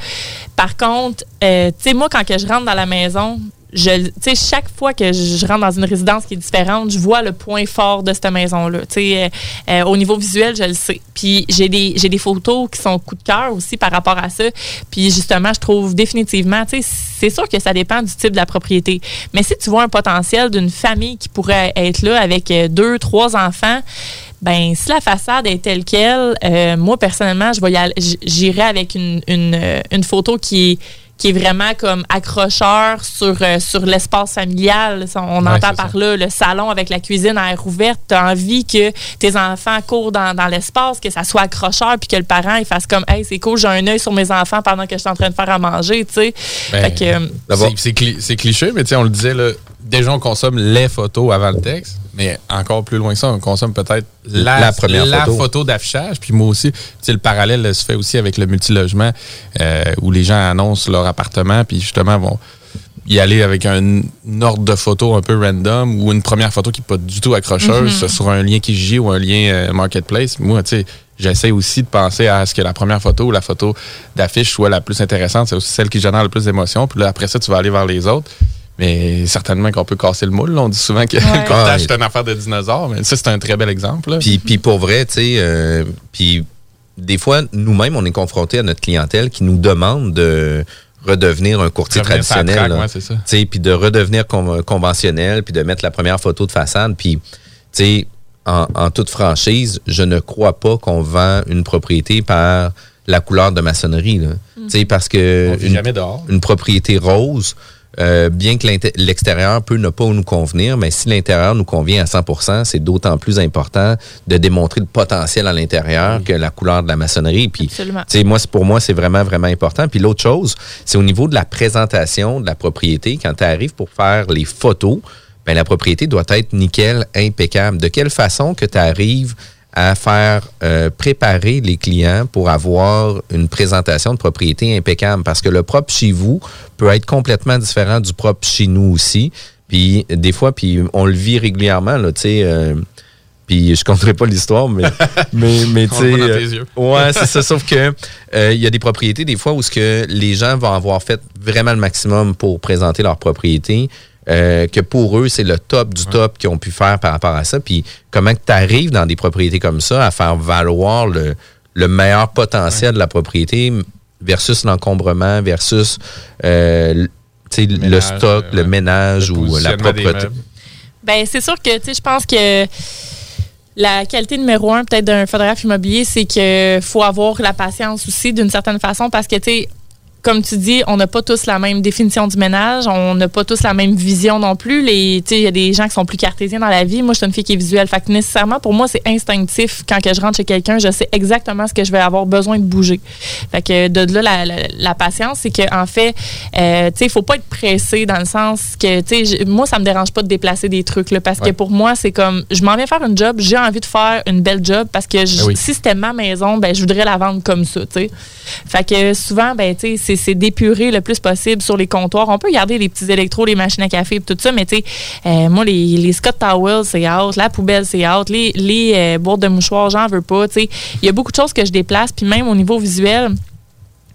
Par contre, euh, tu sais, moi, quand que je rentre dans la maison, je, tu sais, chaque fois que je rentre dans une résidence qui est différente, je vois le point fort de cette maison-là. Tu sais, euh, euh, au niveau visuel, je le sais. Puis j'ai des, j'ai des photos qui sont coup de cœur aussi par rapport à ça. Puis justement, je trouve définitivement, tu sais, c'est sûr que ça dépend du type de la propriété. Mais si tu vois un potentiel d'une famille qui pourrait être là avec deux, trois enfants, ben si la façade est telle quelle, euh, moi, personnellement, je vais y aller, j'irai avec une, une, une photo qui est qui est vraiment comme accrocheur sur, euh, sur l'espace familial. On ouais, entend par ça. Là le salon avec la cuisine à air ouverte. Tu as envie que tes enfants courent dans, dans l'espace, que ça soit accrocheur, puis que le parent il fasse comme « Hey, c'est cool, j'ai un œil sur mes enfants pendant que je suis en train de faire à manger. » ben, euh, c'est, c'est, cli- c'est cliché, mais on le disait, là, déjà on consomme les photos avant le texte, mais encore plus loin que ça, on consomme peut-être la, la première la photo. photo d'affichage. Puis moi aussi, le parallèle là, se fait aussi avec le multilogement euh, où les gens annoncent leur appartement puis justement vont y aller avec un ordre de photo un peu random ou une première photo qui n'est pas du tout accrocheuse mm-hmm. sur un lien Kijiji ou un lien euh, Marketplace. Moi, tu sais, j'essaie aussi de penser à ce que la première photo ou la photo d'affiche soit la plus intéressante. C'est aussi celle qui génère le plus d'émotions. Puis là, après ça, tu vas aller vers les autres. Mais certainement qu'on peut casser le moule. On dit souvent que ouais. le courtage, c'est une affaire de dinosaure. Mais ça, c'est un très bel exemple. Puis, puis pour vrai, tu sais, euh, puis des fois, nous-mêmes, on est confrontés à notre clientèle qui nous demande de redevenir un courtier revenir traditionnel. Ouais, tu sais, puis de redevenir con- conventionnel, puis de mettre la première photo de façade. Puis, tu sais, en, en toute franchise, je ne crois pas qu'on vend une propriété par la couleur de maçonnerie. Là. Mm. Tu sais, parce que une, une propriété rose... Euh, bien que l'extérieur peut ne pas nous convenir, mais si l'intérieur nous convient à cent pour cent, c'est d'autant plus important de démontrer le potentiel à l'intérieur oui. que la couleur de la maçonnerie. Puis, absolument. Tu sais, moi, c'est, pour moi, c'est vraiment, vraiment important. Puis l'autre chose, c'est au niveau de la présentation de la propriété. Quand tu arrives pour faire les photos, bien, la propriété doit être nickel, impeccable. De quelle façon que tu arrives à faire euh, préparer les clients pour avoir une présentation de propriété impeccable. Parce que le propre chez vous peut être complètement différent du propre chez nous aussi. Puis des fois, puis on le vit régulièrement, là, tu sais... Euh, puis je compterai pas l'histoire, mais... mais, mais tu sais... Euh, ouais, c'est ça, sauf que il euh, y a des propriétés, des fois, où ce que les gens vont avoir fait vraiment le maximum pour présenter leur propriété... Euh, que pour eux, c'est le top du top ouais. qu'ils ont pu faire par rapport à ça. Puis comment tu arrives dans des propriétés comme ça à faire valoir le, le meilleur potentiel ouais. de la propriété versus l'encombrement, versus euh, le, ménage, le stock, euh, le ménage le ou la propreté? Bien, c'est sûr que je pense que... La qualité numéro un, peut-être, d'un photographe immobilier, c'est qu'il faut avoir la patience aussi, d'une certaine façon, parce que, tu sais, comme tu dis, on n'a pas tous la même définition du ménage, on n'a pas tous la même vision non plus. Les, tu sais, il y a des gens qui sont plus cartésiens dans la vie. Moi, je suis une fille qui est visuelle. Fait que nécessairement, pour moi, c'est instinctif. Quand que je rentre chez quelqu'un, je sais exactement ce que je vais avoir besoin de bouger. Fait que de, de là, la, la, la patience, c'est qu'en fait, euh, tu sais, il ne faut pas être pressé dans le sens que, tu sais, moi, ça ne me dérange pas de déplacer des trucs, là, parce ouais. que pour moi, c'est comme, je m'en viens faire une job, j'ai envie de faire une belle job parce que je, ben oui. si c'était ma maison, ben, je voudrais la vendre comme ça, tu sais. Fait que souvent, ben, tu sais, c'est, c'est d'épurer le plus possible sur les comptoirs. On peut garder les petits électros, les machines à café, tout ça, mais tu sais, euh, moi, les, les Scott Towels, c'est out, la poubelle, c'est out, les, les euh, boîtes de mouchoirs, j'en veux pas, tu sais. Il y a beaucoup de choses que je déplace, puis même au niveau visuel,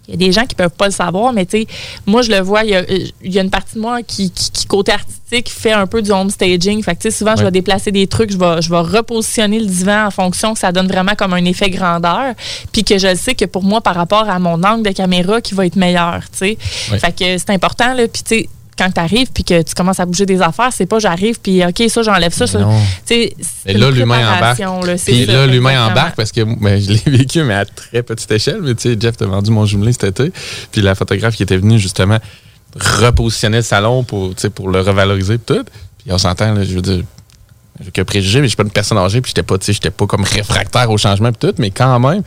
il y a des gens qui peuvent pas le savoir, mais tu sais, moi, je le vois, il y a, il y a une partie de moi qui, qui, qui côté artistique, fait un peu du home staging. Fait que tu sais, souvent, ouais. je vais déplacer des trucs, je vais, je vais repositionner le divan en fonction que ça donne vraiment comme un effet grandeur, puis que je sais que pour moi, par rapport à mon angle de caméra, qui va être meilleur, tu sais. Ouais. Fait que c'est important, là, puis tu sais, quand tu arrives puis que tu commences à bouger des affaires, c'est pas j'arrive puis OK, ça, j'enlève ça. ça. C'est mais là, l'humain embarque. Là, puis là, ça, l'humain embarque parce que ben, je l'ai vécu, mais à très petite échelle. Mais tu sais, Jeff t'a vendu mon jumelé cet été. Puis la photographe qui était venue, justement, repositionner le salon pour, pour le revaloriser et tout. Puis on s'entend, là, je veux dire, j'ai que préjugé, mais je suis pas une personne âgée puis j'étais pas, j'étais pas comme réfractaire au changement et tout, mais quand même...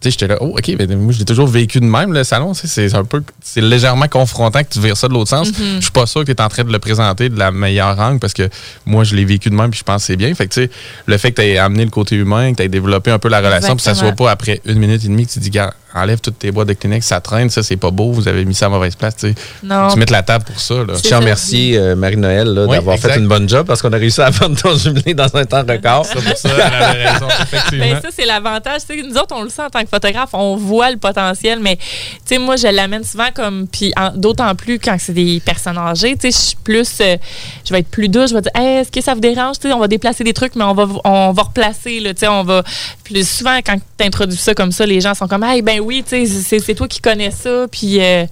Tu sais, j'étais là, oh, OK, ben, moi, je l'ai toujours vécu de même, le salon. C'est un peu, c'est légèrement confrontant que tu vires ça de l'autre sens. Mm-hmm. Je suis pas sûr que tu es en train de le présenter de la meilleure angle parce que moi, je l'ai vécu de même puis je pense que c'est bien. Fait que, tu sais, le fait que tu aies amené le côté humain, que tu aies développé un peu la relation puis que ça soit pas après une minute et demie que tu dis, gars, enlève toutes tes boîtes de Kleenex, ça traîne, ça, c'est pas beau, vous avez mis ça à mauvaise place, tu sais. Tu mets la table pour ça, là. Je te remercie, euh, Marie-Noël, là, oui, d'avoir exact. fait une bonne job parce qu'on a réussi à vendre ton jumelé dans un temps record. Ça, pour ça, elle avait raison, effectivement. Ben, ça, c'est l'avantage. T'sais, nous autres, on le sent en tant que photographe, on voit le potentiel, mais moi, je l'amène souvent comme, puis d'autant plus quand c'est des personnes âgées, je suis plus, euh, je vais être plus douce, je vais dire, hey, est-ce que ça vous dérange? T'sais, on va déplacer des trucs, mais on va, on va replacer, là, on va, puis souvent, quand tu introduis ça comme ça, les gens sont comme, hey, ben oui, c'est, c'est toi qui connais ça, puis euh,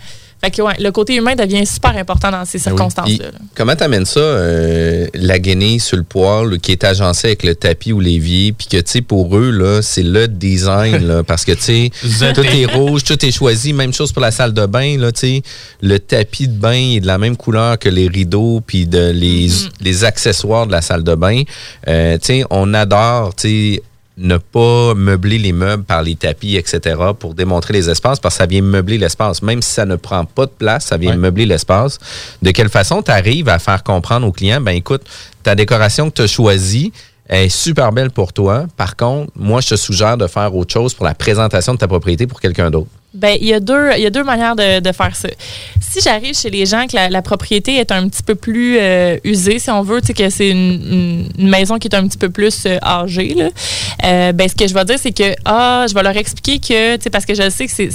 fait que, ouais, le côté humain devient super important dans ces circonstances-là. Oui. Comment t'amènes ça, euh, la guenille sur le poêle qui est agencée avec le tapis ou l'évier, puis que, tu sais, pour eux, là, c'est le design, là, parce que, tu sais, tout est rouge, tout est choisi, même chose pour la salle de bain, là, tu sais, le tapis de bain est de la même couleur que les rideaux, puis de, les, mm. les accessoires de la salle de bain. Euh, tu sais, on adore, tu sais, ne pas meubler les meubles par les tapis, et cetera, pour démontrer les espaces, parce que ça vient meubler l'espace. Même si ça ne prend pas de place, ça vient ouais. meubler l'espace. De quelle façon tu arrives à faire comprendre aux clients, ben écoute, ta décoration que tu as choisie est super belle pour toi. Par contre, moi, je te suggère de faire autre chose pour la présentation de ta propriété pour quelqu'un d'autre. Ben, il y a deux, il y a deux manières de, de faire ça. Si j'arrive chez les gens que la, la propriété est un petit peu plus euh, usée, si on veut, tu sais, que c'est une, une maison qui est un petit peu plus euh, âgée, là, euh, ben, ce que je vais dire, c'est que, ah, je vais leur expliquer que, tu sais, parce que je sais que c'est,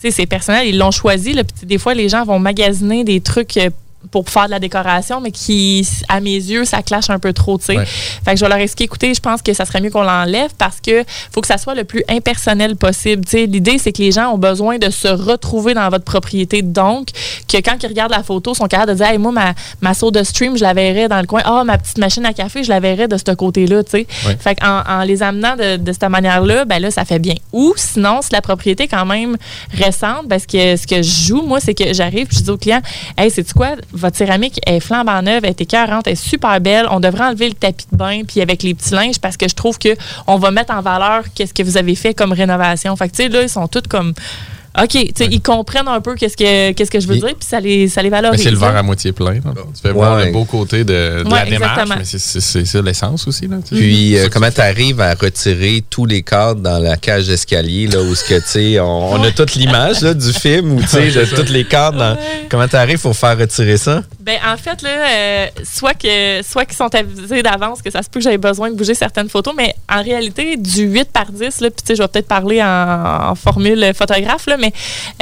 c'est, c'est personnel, ils l'ont choisi, là, puis des fois, les gens vont magasiner des trucs euh, pour faire de la décoration, mais qui, à mes yeux, ça clash un peu trop, tu sais. Ouais. Fait que je vais leur expliquer, écoutez, je pense que ça serait mieux qu'on l'enlève parce que faut que ça soit le plus impersonnel possible, tu sais. L'idée, c'est que les gens ont besoin de se retrouver dans votre propriété, donc, que quand ils regardent la photo, ils sont capables de dire, hey, moi, ma, ma soda stream, je la verrais dans le coin. Ah, oh, ma petite machine à café, je la verrais de ce côté-là, tu sais. Ouais. Fait qu'en en les amenant de, de cette manière-là, ben là, ça fait bien. Ou, sinon, si la propriété est quand même récente, parce que ce que je joue, moi, c'est que j'arrive et je dis au client, hey, sais-tu quoi? Votre céramique est flambant neuve, elle est écœurante, elle est super belle. On devrait enlever le tapis de bain puis avec les petits linges parce que je trouve que on va mettre en valeur qu'est-ce que vous avez fait comme rénovation. Fait que tu sais là, ils sont tous comme OK, tu sais, ouais. ils comprennent un peu qu'est-ce que qu'est-ce que je veux dire puis ça les ça les valorise. Mais c'est le verre à moitié plein. Bon, tu fais ouais, voir ouais. le beau côté de, de ouais, la démarche, exactement. mais c'est, c'est, c'est ça l'essence aussi là. T'sais. Puis euh, comment tu arrives à retirer tous les cadres dans la cage d'escalier là où ce que tu sais on, on a toute l'image là du film où tu sais de tous les cadres. Dans, ouais. Comment tu arrives pour faire retirer ça? Ben en fait là, euh, soit que soit qu'ils sont avisés d'avance que ça se peut que j'avais besoin de bouger certaines photos, mais en réalité du huit par dix là, puis tu sais je vais peut-être parler en, en formule photographe là, mais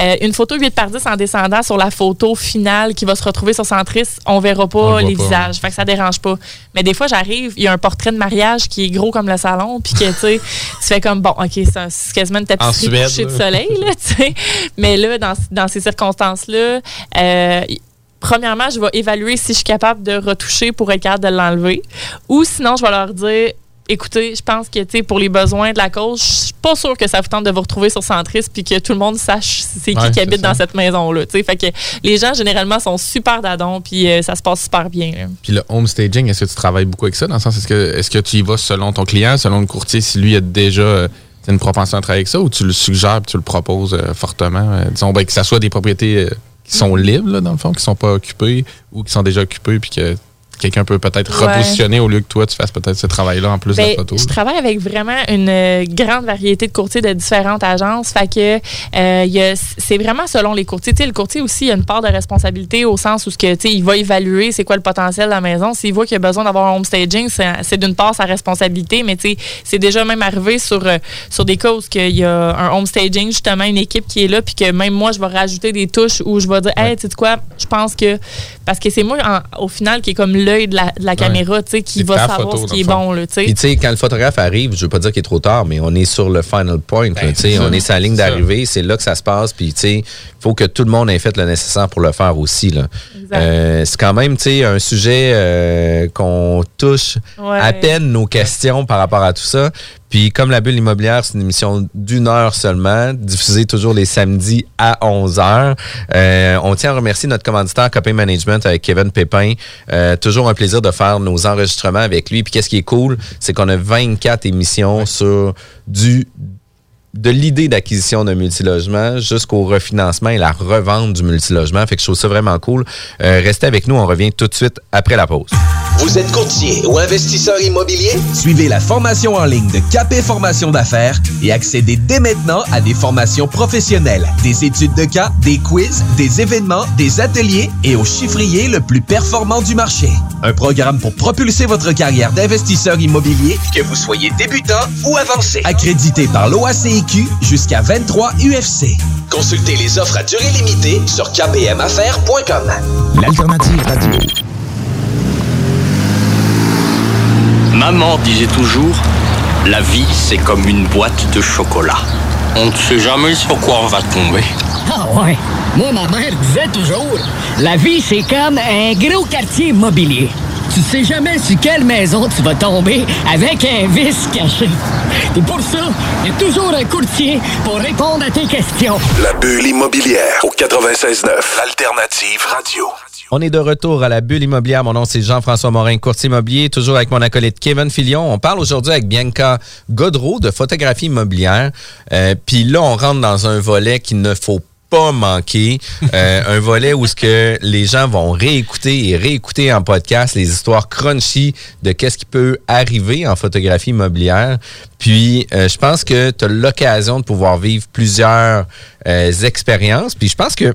Euh, une photo huit par dix en descendant sur la photo finale qui va se retrouver sur Centris, on verra pas on le les pas. visages. Fait que ça dérange pas. Mais des fois, j'arrive, il y a un portrait de mariage qui est gros comme le salon, puis que, tu sais, tu fais comme, bon, OK, ça, c'est quasiment une tapisserie de coucher de soleil, là, tu sais. Mais là, dans, dans ces circonstances-là, euh, premièrement, je vais évaluer si je suis capable de retoucher pour être capable de l'enlever. Ou sinon, je vais leur dire... Écoutez, je pense que, tu sais, pour les besoins de la cause, je suis pas sûre que ça vous tente de vous retrouver sur Centris puis que tout le monde sache c'est qui ouais, qui c'est habite ça. dans cette maison-là, tu sais. Fait que les gens, généralement, sont super dadons puis euh, ça se passe super bien. Là. Puis le home staging, est-ce que tu travailles beaucoup avec ça? Dans le sens, est-ce que, est-ce que tu y vas selon ton client, selon le courtier, si lui a déjà... Euh, t'as une propension à travailler avec ça ou tu le suggères et tu le proposes euh, fortement? Euh, disons, ben, que ça soit des propriétés euh, qui sont libres, là, dans le fond, qui sont pas occupées ou qui sont déjà occupées puis que... quelqu'un peut peut-être ouais. repositionner au lieu que toi, tu fasses peut-être ce travail-là en plus ben, de la photo. Je travaille avec vraiment une euh, grande variété de courtiers de différentes agences. Fait que euh, y a, c'est vraiment selon les courtiers. Tu sais, le courtier aussi, il a une part de responsabilité au sens où ce que, tu sais, il va évaluer c'est quoi le potentiel de la maison. S'il voit qu'il a besoin d'avoir un home staging, c'est, c'est d'une part sa responsabilité, mais tu sais, c'est déjà même arrivé sur, euh, sur des cas où il y a un home staging, justement, une équipe qui est là, puis que même moi, je vais rajouter des touches où je vais dire, hey, ouais. tu sais quoi, je pense que. Parce que c'est moi, en, au final, qui est comme l'œil de la, de la ouais. caméra, tu sais, qui c'est va savoir photo, ce qui est bon, là, tu sais. Puis, tu sais, quand le photographe arrive, je veux pas dire qu'il est trop tard, mais on est sur le final point, ben, tu sais, on est sur la ligne c'est d'arrivée, ça. C'est là que ça se passe, puis, tu sais, il faut que tout le monde ait fait le nécessaire pour le faire aussi, là. Euh, c'est quand même, tu sais, un sujet euh, qu'on touche ouais. à peine nos questions ouais. par rapport à tout ça. Puis, comme La Bulle immobilière, c'est une émission d'une heure seulement, diffusée toujours les samedis à onze heures. Euh, on tient à remercier notre commanditaire Copain Management avec Kevin Pépin. Euh, toujours un plaisir de faire nos enregistrements avec lui. Puis, qu'est-ce qui est cool, c'est qu'on a vingt-quatre émissions ouais. sur du... de l'idée d'acquisition d'un multilogement jusqu'au refinancement et la revente du multilogement. Fait que je trouve ça vraiment cool. Euh, restez avec nous, on revient tout de suite après la pause. Vous êtes courtier ou investisseur immobilier? Suivez la formation en ligne de K P Formation d'affaires et accédez dès maintenant à des formations professionnelles, des études de cas, des quiz, des événements, des ateliers et au chiffrier le plus performant du marché. Un programme pour propulser votre carrière d'investisseur immobilier, que vous soyez débutant ou avancé. Accrédité par l'O A C I jusqu'à vingt-trois U F C. Consultez les offres à durée limitée sur k p m affaires point com. L'alternative radio. Maman disait toujours, la vie c'est comme une boîte de chocolat. On ne sait jamais sur quoi on va tomber. Ah ouais, moi ma mère disait toujours, la vie c'est comme un gros quartier immobilier. Tu sais jamais sur quelle maison tu vas tomber avec un vice caché. Et pour ça, il y a toujours un courtier pour répondre à tes questions. La Bulle immobilière au quatre-vingt-seize neuf Alternative Radio. On est de retour à La Bulle immobilière. Mon nom, c'est Jean-François Morin, courtier immobilier, toujours avec mon acolyte Kevin Filion. On parle aujourd'hui avec Bianca Gaudreau de photographie immobilière. Euh, Puis là, on rentre dans un volet qu'il ne faut pas pas manquer, euh, un volet où ce que les gens vont réécouter et réécouter en podcast les histoires crunchy de qu'est-ce qui peut arriver en photographie immobilière. Puis, euh, je pense que tu as l'occasion de pouvoir vivre plusieurs euh, expériences. Puis, je pense que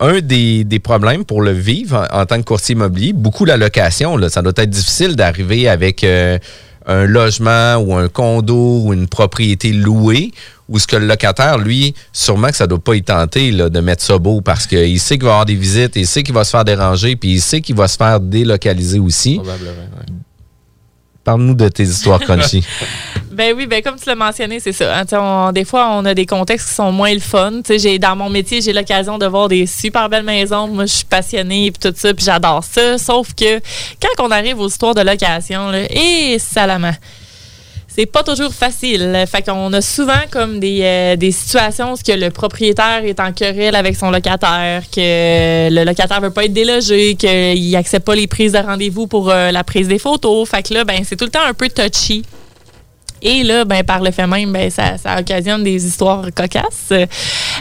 un des, des problèmes pour le vivre en, en tant que courtier immobilier, beaucoup la location, là, ça doit être difficile d'arriver avec euh, un logement ou un condo ou une propriété louée. Ou ce que le locataire, lui, sûrement que ça doit pas y tenter là, de mettre ça beau parce qu'il sait qu'il va avoir des visites, il sait qu'il va se faire déranger, puis il sait qu'il va se faire délocaliser aussi. Probablement, ouais. Parle-nous de tes histoires crunchy. Ben oui, ben comme tu l'as mentionné, c'est ça. On, des fois, on a des contextes qui sont moins le fun. J'ai, dans mon métier, j'ai l'occasion de voir des super belles maisons. Moi, je suis passionnée et tout ça, puis j'adore ça. Sauf que quand on arrive aux histoires de location, là, et salamant, c'est pas toujours facile. Fait qu'on a souvent comme des, euh, des situations où le propriétaire est en querelle avec son locataire, que le locataire veut pas être délogé, qu'il accepte pas les prises de rendez-vous pour euh, la prise des photos. Fait que là, ben c'est tout le temps un peu touchy. Et là, ben par le fait même, ben ça, ça occasionne des histoires cocasses.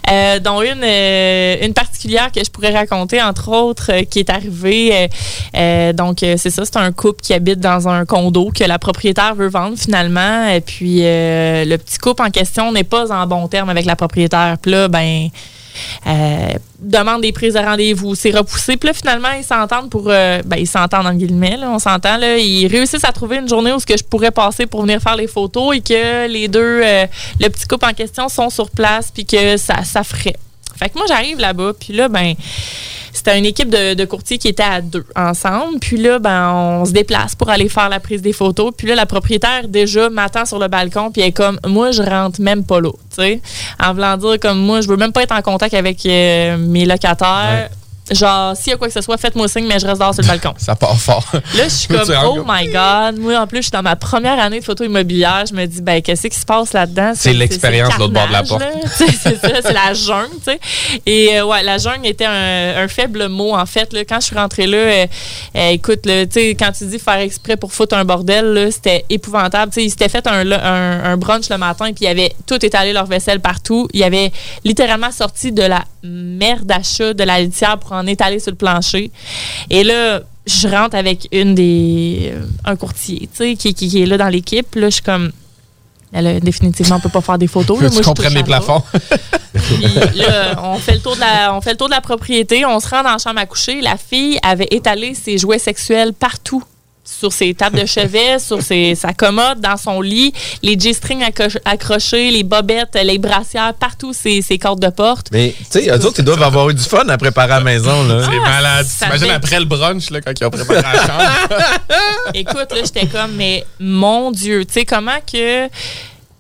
Euh, dont une, euh, une particulière que je pourrais raconter, entre autres, euh, qui est arrivée. Euh, euh, donc, euh, c'est ça, c'est un couple qui habite dans un condo que la propriétaire veut vendre finalement. Et puis, euh, le petit couple en question n'est pas en bon terme avec la propriétaire. Puis là, ben... Euh, demande des prises de rendez-vous, c'est repoussé. Puis là, finalement, ils s'entendent pour... Euh, ben, ils s'entendent en guillemets, là, on s'entend. Là, ils réussissent à trouver une journée où ce que je pourrais passer pour venir faire les photos et que les deux, euh, le petit couple en question, sont sur place puis que ça, ça ferait. Fait que moi, j'arrive là-bas, puis là, ben... C'était une équipe de, de courtiers qui était à deux ensemble. Puis là, ben, on se déplace pour aller faire la prise des photos. Puis là, la propriétaire, déjà, m'attend sur le balcon. Puis elle est comme, moi, je rentre même pas là. Tu sais, en voulant dire, comme, moi, je veux même pas être en contact avec euh, mes locataires. Ouais. Genre, s'il y a quoi que ce soit, faites-moi signe, mais je reste dehors sur le balcon. Ça part fort. Là, je suis comme, oh my God. Moi, en plus, je suis dans ma première année de photo immobilière. Je me dis, ben, qu'est-ce qui se passe là-dedans? C'est, c'est l'expérience c'est, c'est de l'autre bord de la porte. c'est, c'est ça, c'est la jungle, tu sais. Et euh, ouais, la jungle était un, un faible mot, en fait. Là, quand je suis rentrée là, euh, euh, écoute, tu sais, quand tu dis faire exprès pour foutre un bordel, là, c'était épouvantable. Tu sais, ils s'étaient fait un, un, un brunch le matin, puis il y avait tout étalé leur vaisselle partout. Il y avait littéralement sorti de la merde d'achat de la litière pour on est allé sur le plancher. Et là, je rentre avec une des un courtier, tu sais, qui, qui, qui est là dans l'équipe. Là, je suis comme... Elle a, définitivement, on ne peut pas faire des photos. Là, moi, tu comprends les plafonds. Puis là, on fait, le tour de la, on fait le tour de la propriété. On se rend dans la chambre à coucher. La fille avait étalé ses jouets sexuels partout. Sur ses tables de chevet, sur ses, sa commode, dans son lit, les G-strings acco- accrochés, les bobettes, les brassières, partout, ses, ses cordes de porte. Mais, tu sais, eux autres, ils doivent avoir eu du fun à préparer à la maison, là. Ah, c'est malade. T'imagines fait... après le brunch, là, quand ils ont préparé la chambre. Écoute, là, j'étais comme, mais mon Dieu, tu sais, comment que...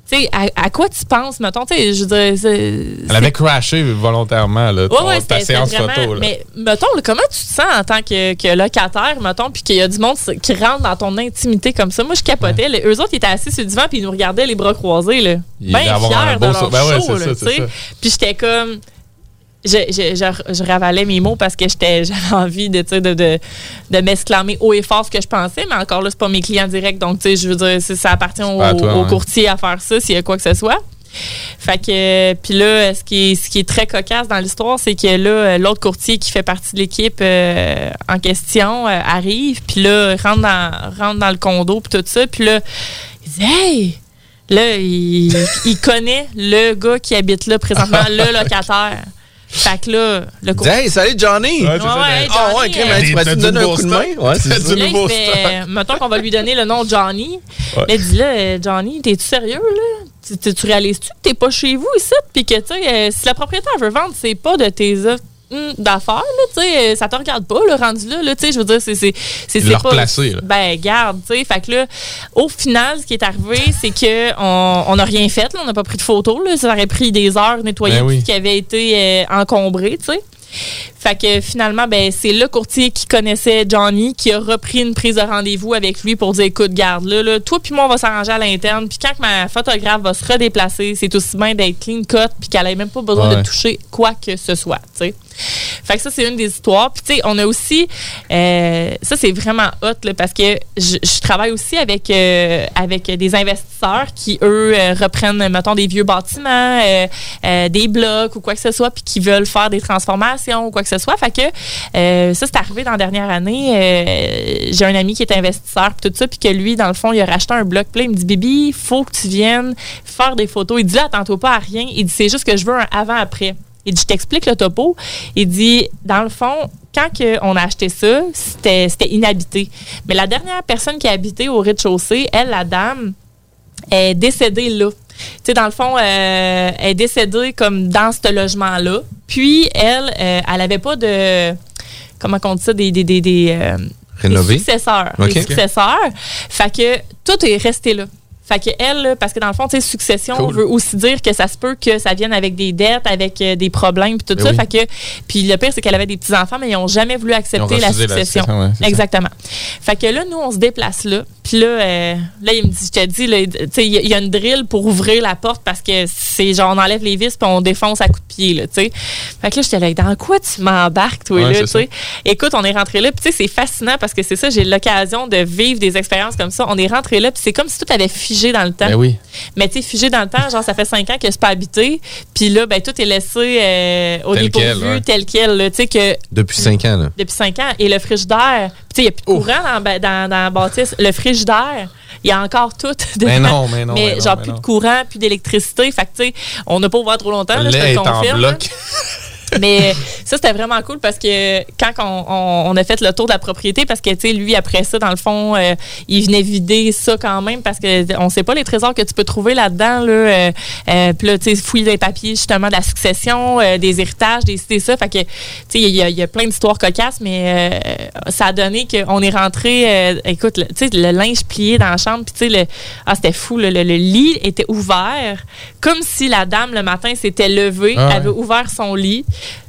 Tu sais, à, à quoi tu penses, mettons? Tu sais, je dirais. C'est, elle avait crashé volontairement, là, ton, ouais, ouais, ta séance vraiment, photo, là. Mais, mettons, là, comment tu te sens en tant que, que locataire, mettons, puis qu'il y a du monde qui rentre dans ton intimité comme ça? Moi, je capotais. Ouais. Là, eux autres, ils étaient assis sur le divan, puis ils nous regardaient les bras croisés, là. Ils ben fiers de leur show, ben ouais, c'est là, tu sais. Puis j'étais comme. Je, je, je, je ravalais mes mots parce que j'étais, j'avais envie de, de, de, de m'exclamer haut et fort ce que je pensais, mais encore là, c'est pas mes clients directs, donc je veux dire, ça appartient au, toi, au courtier à faire ça, s'il y a quoi que ce soit. Fait que, puis là, ce qui, est, ce qui est très cocasse dans l'histoire, c'est que là, l'autre courtier qui fait partie de l'équipe euh, en question euh, arrive, puis là, rentre dans, rentre dans le condo, puis tout ça, puis là, il dit « Hey! » Là, il, il connaît le gars qui habite là présentement, le locataire. Fait que là, le courtier... Hey, salut Johnny! Ouais, ouais, ça, hey, Johnny! Oh, ouais, okay, mais tu vas te donner un coup de main? Ouais, c'est ça. Là, il fait, mettons qu'on va lui donner le nom de Johnny. Ouais. Là, dis là, Johnny, t'es-tu sérieux, là? Tu, tu réalises-tu que t'es pas chez vous ici? Puis que, tu sais, euh, si la propriétaire veut vendre, c'est pas de tes œuvres d'affaires, là, tu sais, ça te regarde pas, le rendu là, là, tu sais, je veux dire, c'est... c'est, c'est, c'est pas, placé, là. Ben, garde, tu sais, fait que là, au final, ce qui est arrivé, c'est qu'on on n'a rien fait, là, on n'a pas pris de photos, là, ça aurait pris des heures nettoyer ben oui. tout ce qui avait été euh, encombré, tu sais. Fait que finalement, ben, c'est le courtier qui connaissait Johnny qui a repris une prise de rendez-vous avec lui pour dire, écoute, garde, là, là toi puis moi, on va s'arranger à l'interne, puis quand ma photographe va se redéplacer, c'est aussi bien d'être clean cut, puis qu'elle n'ait même pas besoin ouais. de toucher quoi que ce soit, tu sais. Fait que ça, c'est une des histoires. Puis, tu sais, on a aussi... Euh, ça, c'est vraiment hot, là, parce que je, je travaille aussi avec, euh, avec des investisseurs qui, eux, euh, reprennent, mettons, des vieux bâtiments, euh, euh, des blocs ou quoi que ce soit, puis qui veulent faire des transformations ou quoi que ce soit. Fait que euh, ça, c'est arrivé dans la dernière année. Euh, j'ai un ami qui est investisseur, puis tout ça, puis que lui, dans le fond, il a racheté un bloc. Puis là, il me dit, « Bibi, il faut que tu viennes faire des photos. » Il dit, « Là, attends-toi pas à rien. » Il dit, « C'est juste que je veux un avant-après. » Il dit, je t'explique le topo. Il dit, dans le fond, quand on a acheté ça, c'était, c'était inhabité. Mais la dernière personne qui a habité au rez-de-chaussée, elle, la dame, est décédée là. Tu sais, dans le fond, euh, elle est décédée comme dans ce logement-là. Puis, elle, euh, elle n'avait pas de... Comment on dit ça? Des... des, des, des euh, Rénové? Des successeurs. Okay, des successeurs. Okay. Fait que tout est resté là. Fait que elle, là, parce que dans le fond, tu sais, succession, cool. veut aussi dire que ça se peut que ça vienne avec des dettes, avec euh, des problèmes, puis tout mais ça. Oui. Fait que, puis le pire, c'est qu'elle avait des petits-enfants, mais ils n'ont jamais voulu accepter la succession. La succession ouais, exactement. Ça. Fait que là, nous, on se déplace là. Puis là, euh, là, il me dit, je te dis, tu sais, il y, y a une drill pour ouvrir la porte parce que c'est genre, on enlève les vis puis on défonce à coups de pied, là, tu sais. Fait que là, j'étais là, dans quoi tu m'embarques, toi, ouais, là, tu sais. Écoute, on est rentré là, puis tu sais, c'est fascinant parce que c'est ça, j'ai l'occasion de vivre des expériences comme ça. On est rentré là, puis c'est comme si tout avait fini. Figé dans le temps. Ben oui. Mais tu sais, figé dans le temps, genre ça fait cinq ans que c'est pas habité. Puis là, ben tout est laissé euh, au dépourvu, tel quel. Tu sais que depuis cinq ans. Là. Depuis cinq ans. Et le frigidaire, tu sais, il n'y a plus de courant dans, dans, dans la bâtisse. Le frigidaire, il y a encore tout. Dedans, mais non, mais non. Mais, mais non, genre mais plus non. de courant, plus d'électricité. Fait que tu sais, on n'a pas ouvert trop longtemps. Là, je te le confirme. Là. Mais ça, c'était vraiment cool parce que quand on, on, on a fait le tour de la propriété, parce que, tu sais, lui, après ça, dans le fond, euh, il venait vider ça quand même parce qu'on ne sait pas les trésors que tu peux trouver là-dedans. Là, euh, euh, puis là, tu sais, fouiller les papiers, justement, de la succession, euh, des héritages, des cités, ça. Fait que, tu sais, il y, y a plein d'histoires cocasses, mais euh, ça a donné qu'on est rentré, euh, écoute, tu sais, le linge plié dans la chambre, puis tu sais, ah, c'était fou, le, le, le lit était ouvert, comme si la dame, le matin, s'était levée, ah ouais. avait ouvert son lit,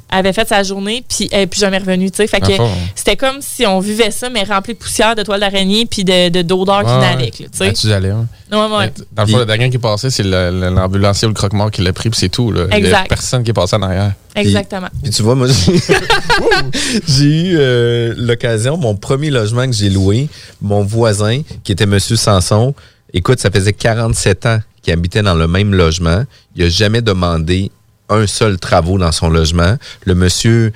avait fait sa journée, puis elle n'est plus jamais revenue, tu sais. Fait que ah, c'était comme si on vivait ça, mais rempli de poussière, de toiles d'araignée, puis de, de, d'odeur ah, qui venait avec, tu sais. Tu allais, hein? Ouais, ouais. Dans le fond, le dernier qui est passé, c'est le, le, l'ambulancier ou le croque-mort qui l'a pris, puis c'est tout, là. Exact. Il n'y a personne qui est passé en arrière. Exactement. Puis, puis tu vois, moi, j'ai eu euh, l'occasion, mon premier logement que j'ai loué, mon voisin, qui était M. Sanson, écoute, ça faisait quarante-sept ans qu'il habitait dans le même logement. Il n'a jamais demandé un seul travaux dans son logement. Le monsieur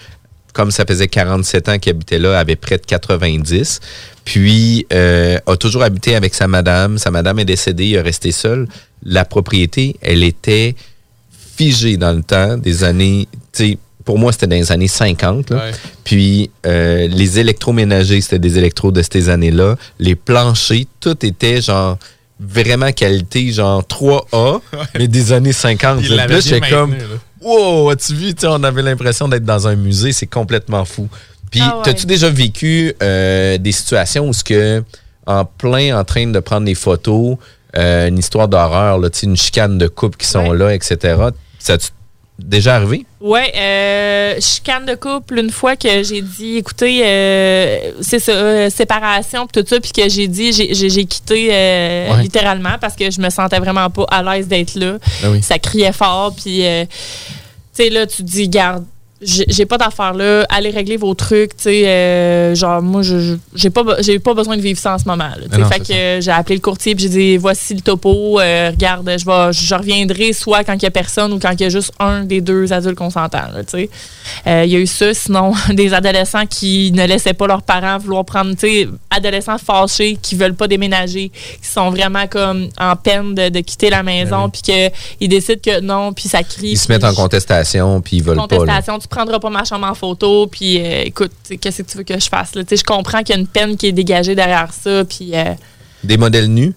comme ça faisait quarante-sept ans qu'il habitait là, avait près de quatre-vingt-dix. Puis, euh, a toujours habité avec sa madame. Sa madame est décédée, il est resté seul. La propriété, elle était figée dans le temps, des années... tu sais, pour moi, c'était dans les années cinquante. Là. Ouais. Puis, euh, les électroménagers, c'était des électros de ces années-là. Les planchers, tout était genre... vraiment qualité, genre trois A, ouais. mais des années cinquante. Là, là j'étais comme, wow, as-tu vu? T'sais, on avait l'impression d'être dans un musée, c'est complètement fou. Puis, ah ouais. t'as-tu déjà vécu euh, des situations où, que, en plein, en train de prendre des photos, euh, une histoire d'horreur, là, une chicane de couple qui sont ouais. là, et cetera? Ça tu déjà arrivé? Oui, euh, chicane de couple, une fois que j'ai dit, écoutez, euh, c'est ça, euh, séparation, puis tout ça, puis que j'ai dit, j'ai, j'ai, j'ai quitté euh, ouais. littéralement parce que je me sentais vraiment pas à l'aise d'être là. Ah oui. Ça criait fort, puis euh, tu sais, là, tu te dis, garde, j'ai, j'ai pas d'affaires là, allez régler vos trucs, tu sais, euh, genre, moi, je, j'ai pas, j'ai pas besoin de vivre ça en ce moment. Là, non, fait que euh, j'ai appelé le courtier, puis j'ai dit, voici le topo, euh, regarde, je vais, je reviendrai soit quand il y a personne ou quand il y a juste un des deux adultes consentants, tu sais. Euh, il y a eu ça, sinon, des adolescents qui ne laissaient pas leurs parents vouloir prendre, tu sais, adolescents fâchés, qui veulent pas déménager, qui sont vraiment comme en peine de, de quitter la maison, oui. puis qu'ils décident que non, puis ça crie. Ils se mettent en contestation, puis ils veulent pas. Là. Prendra pas ma chambre en photo, puis euh, écoute, qu'est-ce que tu veux que je fasse? Là? Je comprends qu'il y a une peine qui est dégagée derrière ça. Puis, euh... Des modèles nus?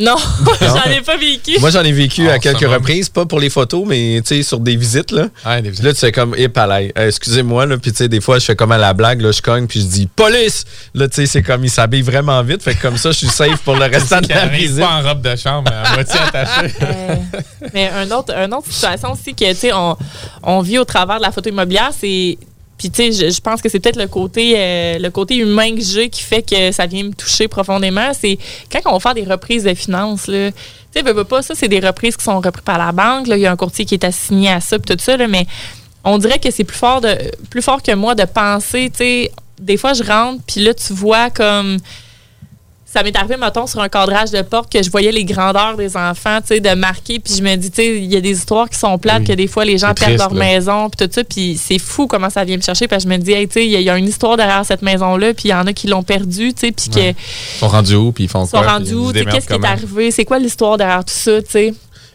Non, j'en ai pas vécu. Moi, j'en ai vécu oh, à quelques reprises, pas pour les photos, mais sur des visites. Là, ah, des visites. Là tu fais comme, hé, palais, euh, excusez-moi, là, puis des fois, je fais comme à la blague, là, je cogne, puis je dis, police! Là, tu sais, c'est comme, il s'habille vraiment vite, fait que comme ça, je suis safe pour le restant de la visite. Pas en robe de chambre, à moitié attachée. euh, mais un autre, une autre situation aussi, que, tu sais, on, on vit au travers de la photo immobilière, c'est... Puis, tu sais, je, je pense que c'est peut-être le côté euh, le côté humain que j'ai qui fait que ça vient me toucher profondément. C'est quand on va faire des reprises de finances, là, tu sais, veux pas ça, c'est des reprises qui sont reprises par la banque. Là, il y a un courtier qui est assigné à ça, puis tout ça, là, mais on dirait que c'est plus fort de plus fort que moi de penser, tu sais, des fois, je rentre, puis là, tu vois comme... Ça m'est arrivé, mettons, sur un cadrage de porte que je voyais les grandeurs des enfants, tu sais, de marquer, puis je me dis, tu sais, il y a des histoires qui sont plates, oui. que des fois, les gens c'est perdent triste, leur là. Maison, puis tout ça, puis c'est fou comment ça vient me chercher, parce que je me dis, hey, tu sais, il y, y a une histoire derrière cette maison-là, puis il y en a qui l'ont perdue, tu sais, puis ouais. que... Ils sont rendus où, puis ils font quoi? Ils sont rendus où, tu sais, qu'est-ce qui est arrivé, c'est quoi l'histoire derrière tout ça, tu sais?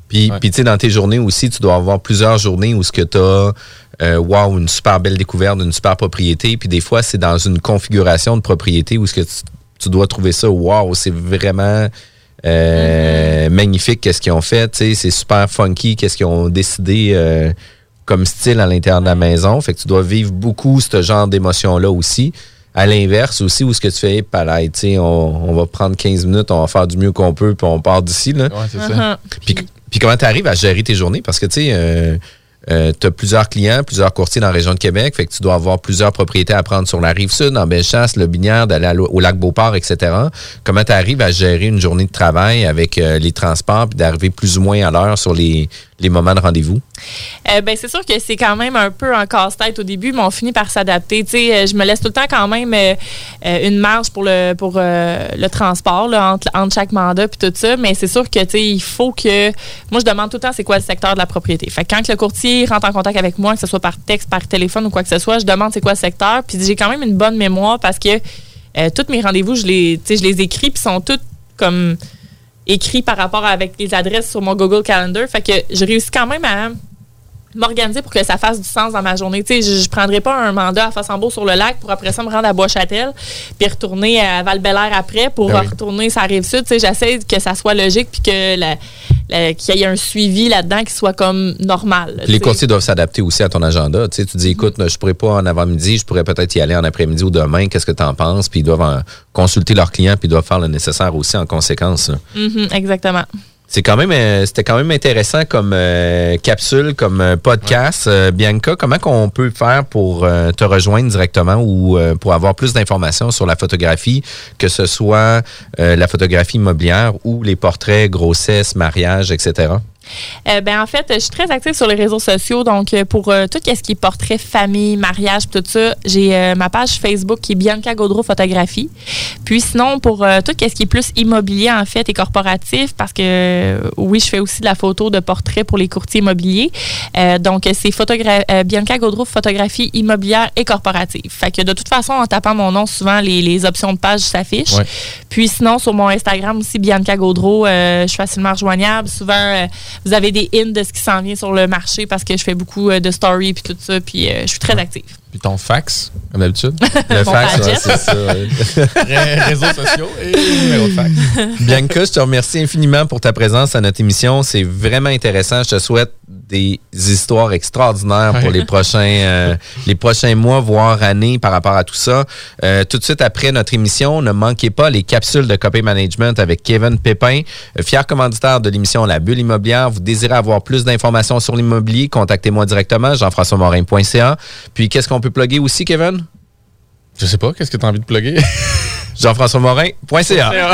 Puis, ouais. puis tu sais, dans tes journées aussi, tu dois avoir plusieurs journées où ce que tu as... Euh, wow, une super belle découverte, une super propriété, puis des fois, c'est dans une configuration de propriété où ce que tu... tu dois trouver ça, wow, c'est vraiment euh, mm. magnifique qu'est-ce qu'ils ont fait, t'sais, c'est super funky qu'est-ce qu'ils ont décidé euh, comme style à l'intérieur de la maison, fait que tu dois vivre beaucoup ce genre d'émotion-là aussi. À l'inverse aussi, où ce que tu fais, pareil, on, on va prendre quinze minutes, on va faire du mieux qu'on peut, puis on part d'ici, là. Ouais, c'est uh-huh. ça. Puis, puis comment tu arrives à gérer tes journées? Parce que, tu sais, euh, Euh, tu as plusieurs clients, plusieurs courtiers dans la région de Québec, fait que tu dois avoir plusieurs propriétés à prendre sur la Rive-Sud, en Bellechasse, le Binière, d'aller à, au lac Beauport, et cetera. Comment tu arrives à gérer une journée de travail avec euh, les transports puis d'arriver plus ou moins à l'heure sur les, les moments de rendez-vous? Euh, ben, c'est sûr que c'est quand même un peu un casse-tête au début, mais on finit par s'adapter. T'sais, je me laisse tout le temps quand même euh, une marge pour le, pour, euh, le transport là, entre, entre chaque mandat puis tout ça, mais c'est sûr que il faut que... Moi, je demande tout le temps c'est quoi le secteur de la propriété. Fait que quand le courtier rentre en contact avec moi, que ce soit par texte, par téléphone ou quoi que ce soit, je demande c'est quoi le secteur, puis j'ai quand même une bonne mémoire parce que euh, tous mes rendez-vous, je les, je les écris, puis sont tous comme écrits par rapport à, avec les adresses sur mon Google Calendar, fait que je réussis quand même à m'organiser pour que ça fasse du sens dans ma journée. Tu sais, je ne prendrai pas un mandat à Fossambeau sur le lac pour après ça me rendre à Bois-Châtel puis retourner à Val-Bélair après pour ben oui. retourner sur la Rive-Sud. Tu sais, j'essaie que ça soit logique puis que la, la, qu'il y ait un suivi là-dedans qui soit comme normal. Là, les courtiers doivent s'adapter aussi à ton agenda. Tu sais, tu dis, écoute, je ne pourrais pas en avant-midi, je pourrais peut-être y aller en après-midi ou demain, qu'est-ce que tu en penses? Puis ils doivent en, consulter leurs clients puis ils doivent faire le nécessaire aussi en conséquence. Mm-hmm, exactement. C'est quand même, c'était quand même intéressant comme euh, capsule, comme podcast. Ouais. Euh, Bianca, comment qu'on peut faire pour euh, te rejoindre directement ou euh, pour avoir plus d'informations sur la photographie, que ce soit euh, la photographie immobilière ou les portraits, grossesse, mariage, et cetera? Euh, ben en fait, je suis très active sur les réseaux sociaux, donc euh, pour euh, tout ce qui est portrait, famille, mariage, tout ça, j'ai euh, ma page Facebook qui est Bianca Gaudreau Photographie. Puis sinon, pour euh, tout ce qui est plus immobilier en fait et corporatif, parce que euh, oui, je fais aussi de la photo de portrait pour les courtiers immobiliers. Euh, donc c'est photogra- euh, Bianca Gaudreau Photographie immobilière et corporative. Fait que de toute façon, en tapant mon nom, souvent les, les options de page s'affichent. Ouais. Puis sinon, sur mon Instagram aussi, Bianca Gaudreau, euh, je suis facilement rejoignable. Souvent, euh, vous avez des hints de ce qui s'en vient sur le marché parce que je fais beaucoup de stories puis tout ça, puis euh, je suis très active. Puis ton fax, comme d'habitude. Le fax, ouais, c'est ça. Ouais. Réseaux sociaux et numéro de fax. Bianca, je te remercie infiniment pour ta présence à notre émission. C'est vraiment intéressant. Je te souhaite des histoires extraordinaires pour les prochains, euh, les prochains mois, voire années par rapport à tout ça. Euh, tout de suite après notre émission, ne manquez pas les capsules de Copain Management avec Kevin Pépin, fier commanditaire de l'émission La Bulle immobilière. Vous désirez avoir plus d'informations sur l'immobilier, contactez-moi directement, jean françois morin point c a. Puis, qu'est-ce qu'on peut plugger aussi, Kevin? Je sais pas, qu'est-ce que tu as envie de plugger? jean françois morin point c a.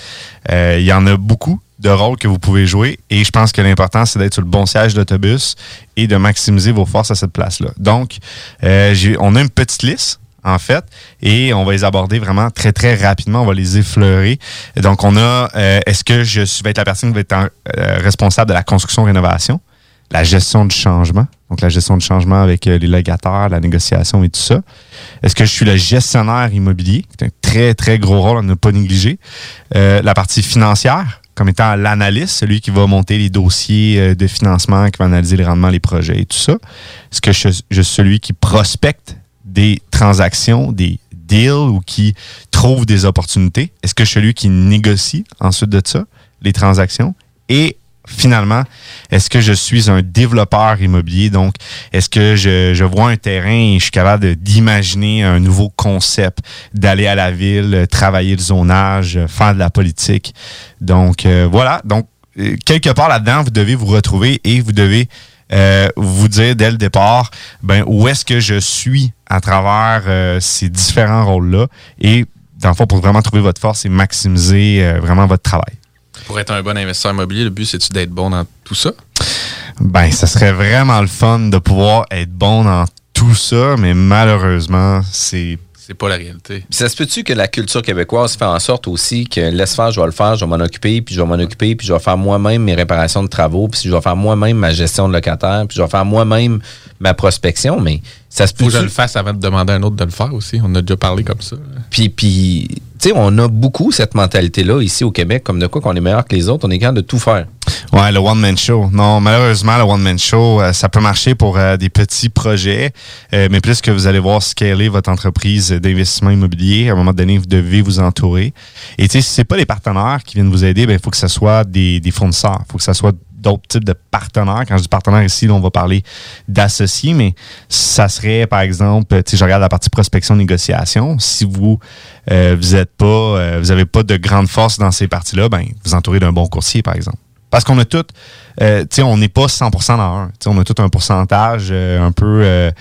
Euh, il y en a beaucoup de rôles que vous pouvez jouer. Et je pense que l'important, c'est d'être sur le bon siège d'autobus et de maximiser vos forces à cette place-là. Donc, euh, j'ai, on a une petite liste, en fait, et on va les aborder vraiment très, très rapidement. On va les effleurer. Donc, on a, euh, est-ce que je vais être la personne qui va être en, euh, responsable de la construction-rénovation, la gestion du changement, donc la gestion du changement avec euh, les locataires, la négociation et tout ça. Est-ce que je suis le gestionnaire immobilier? C'est un très, très gros rôle à ne pas négliger. Euh, la partie financière, comme étant l'analyste, celui qui va monter les dossiers de financement, qui va analyser les rendements, les projets et tout ça. Est-ce que je, je suis celui qui prospecte des transactions, des deals ou qui trouve des opportunités? Est-ce que je suis celui qui négocie ensuite de ça, les transactions? Et finalement, est-ce que je suis un développeur immobilier? Donc, est-ce que je, je vois un terrain et je suis capable de, d'imaginer un nouveau concept, d'aller à la ville, travailler le zonage, faire de la politique? Donc, euh, voilà. Donc, euh, quelque part là-dedans, vous devez vous retrouver et vous devez euh, vous dire dès le départ, ben, où est-ce que je suis à travers euh, ces différents rôles-là? Et, dans le fond, pour vraiment trouver votre force et maximiser euh, vraiment votre travail. Pour être un bon investisseur immobilier, le but, c'est-tu d'être bon dans tout ça? Ben, ça serait vraiment le fun de pouvoir être bon dans tout ça, mais malheureusement, c'est... C'est pas la réalité. Ça se peut-tu que la culture québécoise fait en sorte aussi que laisse faire, je vais le faire, je vais m'en occuper, puis je vais m'en occuper, puis je vais faire moi-même mes réparations de travaux, puis je vais faire moi-même ma gestion de locataire, puis je vais faire moi-même ma prospection, mais ça se peut-tu... Faut que je le fasse avant de demander à un autre de le faire aussi. On a déjà parlé comme ça. Puis, puis... Tu sais, on a beaucoup cette mentalité-là ici au Québec, comme de quoi qu'on est meilleur que les autres, on est capable de tout faire. Ouais, le one-man show. Non, malheureusement, le one-man show, euh, ça peut marcher pour euh, des petits projets, euh, mais plus que vous allez voir scaler votre entreprise d'investissement immobilier, à un moment donné, vous devez vous entourer. Et tu sais, si ce n'est pas les partenaires qui viennent vous aider, ben il faut que ce soit des, des fournisseurs, il faut que ce soit d'autres types de partenaires. Quand je dis partenaire ici, là, on va parler d'associés, mais ça serait, par exemple, tu sais, je regarde la partie prospection-négociation. Si vous euh, vous êtes pas, euh, vous n'avez pas de grande force dans ces parties-là, ben vous entourez d'un bon courtier, par exemple. Parce qu'on a tout, euh, tu sais, on n'est pas cent pour cent dans un. Tu sais, on a tout un pourcentage euh, un peu euh,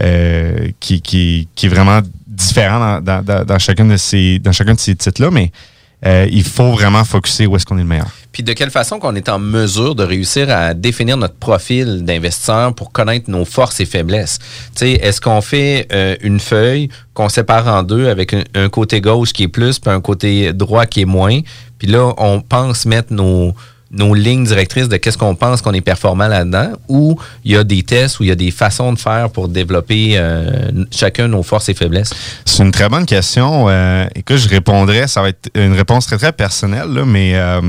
euh, qui, qui, qui est vraiment différent dans, dans, dans, dans chacun de ces, dans chacun de ces titres-là, mais euh, il faut vraiment focusser où est-ce qu'on est le meilleur. Puis de quelle façon qu'on est en mesure de réussir à définir notre profil d'investisseur pour connaître nos forces et faiblesses? Tu sais, est-ce qu'on fait euh, une feuille qu'on sépare en deux avec un, un côté gauche qui est plus puis un côté droit qui est moins? Puis là, on pense mettre nos... nos lignes directrices de qu'est-ce qu'on pense qu'on est performant là-dedans, ou il y a des tests, ou il y a des façons de faire pour développer euh, chacun nos forces et faiblesses? C'est une très bonne question. Euh, écoute, je répondrais, ça va être une réponse très, très personnelle, là, mais euh,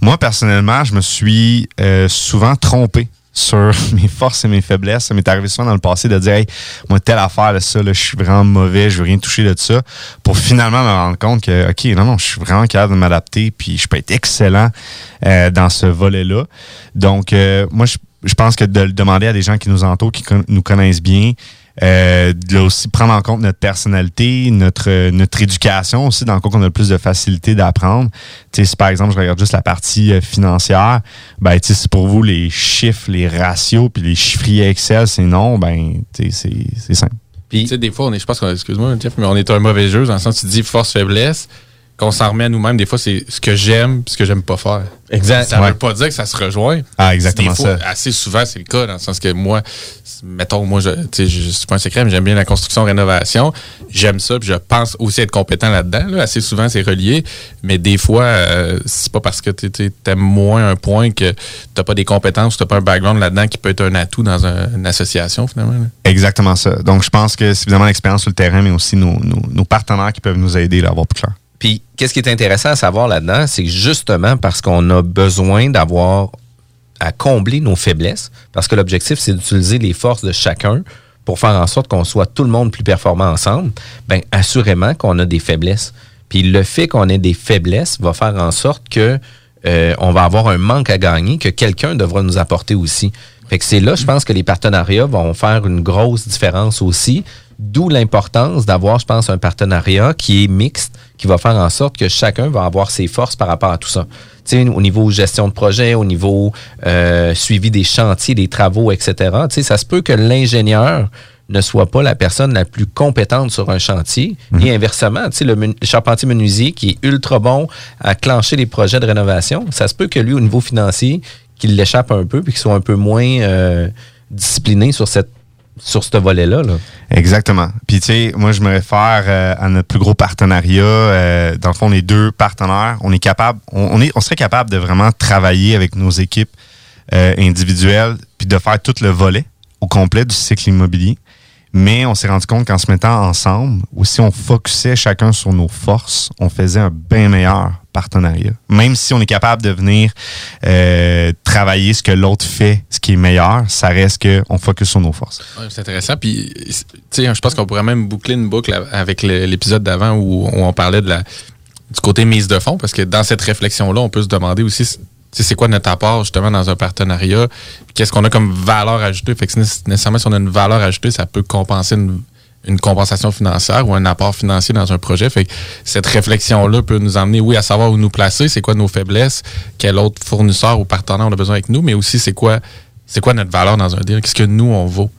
moi, personnellement, je me suis euh, souvent trompé sur mes forces et mes faiblesses. Ça m'est arrivé souvent dans le passé de dire « Hey, moi, telle affaire, là, ça, là, je suis vraiment mauvais, je veux rien toucher de ça. » Pour finalement me rendre compte que, OK, non, non, je suis vraiment capable de m'adapter puis je peux être excellent euh, dans ce volet-là. Donc, euh, moi, je, je pense que de le demander à des gens qui nous entourent, qui con- nous connaissent bien, Euh, de aussi prendre en compte notre personnalité, notre, notre éducation aussi, dans le cas qu'on a le plus de facilité d'apprendre. Tu sais, si par exemple, je regarde juste la partie euh, financière, ben, tu sais, si pour vous, les chiffres, les ratios, puis les chiffriers Excel, c'est non, ben, tu sais, c'est, c'est simple. Puis, tu sais, des fois, on est, je pense qu'on, excuse-moi, Jeff, mais on est un mauvais jeu, dans le sens où tu dis force-faiblesse, qu'on s'en remet à nous-mêmes, des fois, c'est ce que j'aime et ce que j'aime pas faire. Exact. Ça ne ouais. veut pas dire que ça se rejoint. Ah, exactement fois, ça. Assez souvent, c'est le cas, dans le sens que moi, mettons, moi, je ne suis pas un secret, mais j'aime bien la construction-rénovation. J'aime ça, puis je pense aussi être compétent là-dedans. Là. Assez souvent, c'est relié, mais des fois, euh, c'est pas parce que tu aimes moins un point que tu n'as pas des compétences, tu n'as pas un background là-dedans qui peut être un atout dans un, une association, finalement. Là. Exactement ça. Donc, je pense que c'est évidemment l'expérience sur le terrain, mais aussi nos, nos, nos partenaires qui peuvent nous aider là, à avoir plus clair. Puis, qu'est-ce qui est intéressant à savoir là-dedans, c'est justement parce qu'on a besoin d'avoir à combler nos faiblesses, parce que l'objectif, c'est d'utiliser les forces de chacun pour faire en sorte qu'on soit tout le monde plus performant ensemble, bien, assurément qu'on a des faiblesses. Puis, le fait qu'on ait des faiblesses va faire en sorte que euh, on va avoir un manque à gagner que quelqu'un devra nous apporter aussi. Fait que c'est là, je pense, que les partenariats vont faire une grosse différence aussi, d'où l'importance d'avoir, je pense, un partenariat qui est mixte, qui va faire en sorte que chacun va avoir ses forces par rapport à tout ça. Tu sais, au niveau gestion de projet, au niveau euh, suivi des chantiers, des travaux, et cetera. Tu sais, ça se peut que l'ingénieur ne soit pas la personne la plus compétente sur un chantier. Mmh. Et inversement, tu sais, le mun- charpentier menuisier qui est ultra bon à clencher les projets de rénovation, ça se peut que lui, au niveau financier, qu'il l'échappe un peu puis qu'il soit un peu moins euh, discipliné sur cette sur ce volet-là. Là. Exactement. Puis, tu sais, moi, je me réfère euh, à notre plus gros partenariat. Euh, dans le fond, les deux partenaires, on est capable, on, on, est, on serait capable de vraiment travailler avec nos équipes euh, individuelles puis de faire tout le volet au complet du cycle immobilier. Mais on s'est rendu compte qu'en se mettant ensemble, ou si on focusait chacun sur nos forces, on faisait un bien meilleur partenariat. Même si on est capable de venir euh, travailler ce que l'autre fait, ce qui est meilleur, ça reste qu'on focus sur nos forces. Ouais, c'est intéressant. Puis, tu sais, je pense qu'on pourrait même boucler une boucle avec l'épisode d'avant où on parlait de la, du côté mise de fonds, parce que dans cette réflexion-là, on peut se demander aussi... T'sais, c'est quoi notre apport justement dans un partenariat? Qu'est-ce qu'on a comme valeur ajoutée? Fait que nécessairement, si on a une valeur ajoutée, ça peut compenser une, une compensation financière ou un apport financier dans un projet. Fait que cette réflexion-là peut nous emmener, oui, à savoir où nous placer, c'est quoi nos faiblesses, quel autre fournisseur ou partenaire on a besoin avec nous, mais aussi c'est quoi c'est quoi notre valeur dans un deal? Qu'est-ce que nous, on vaut?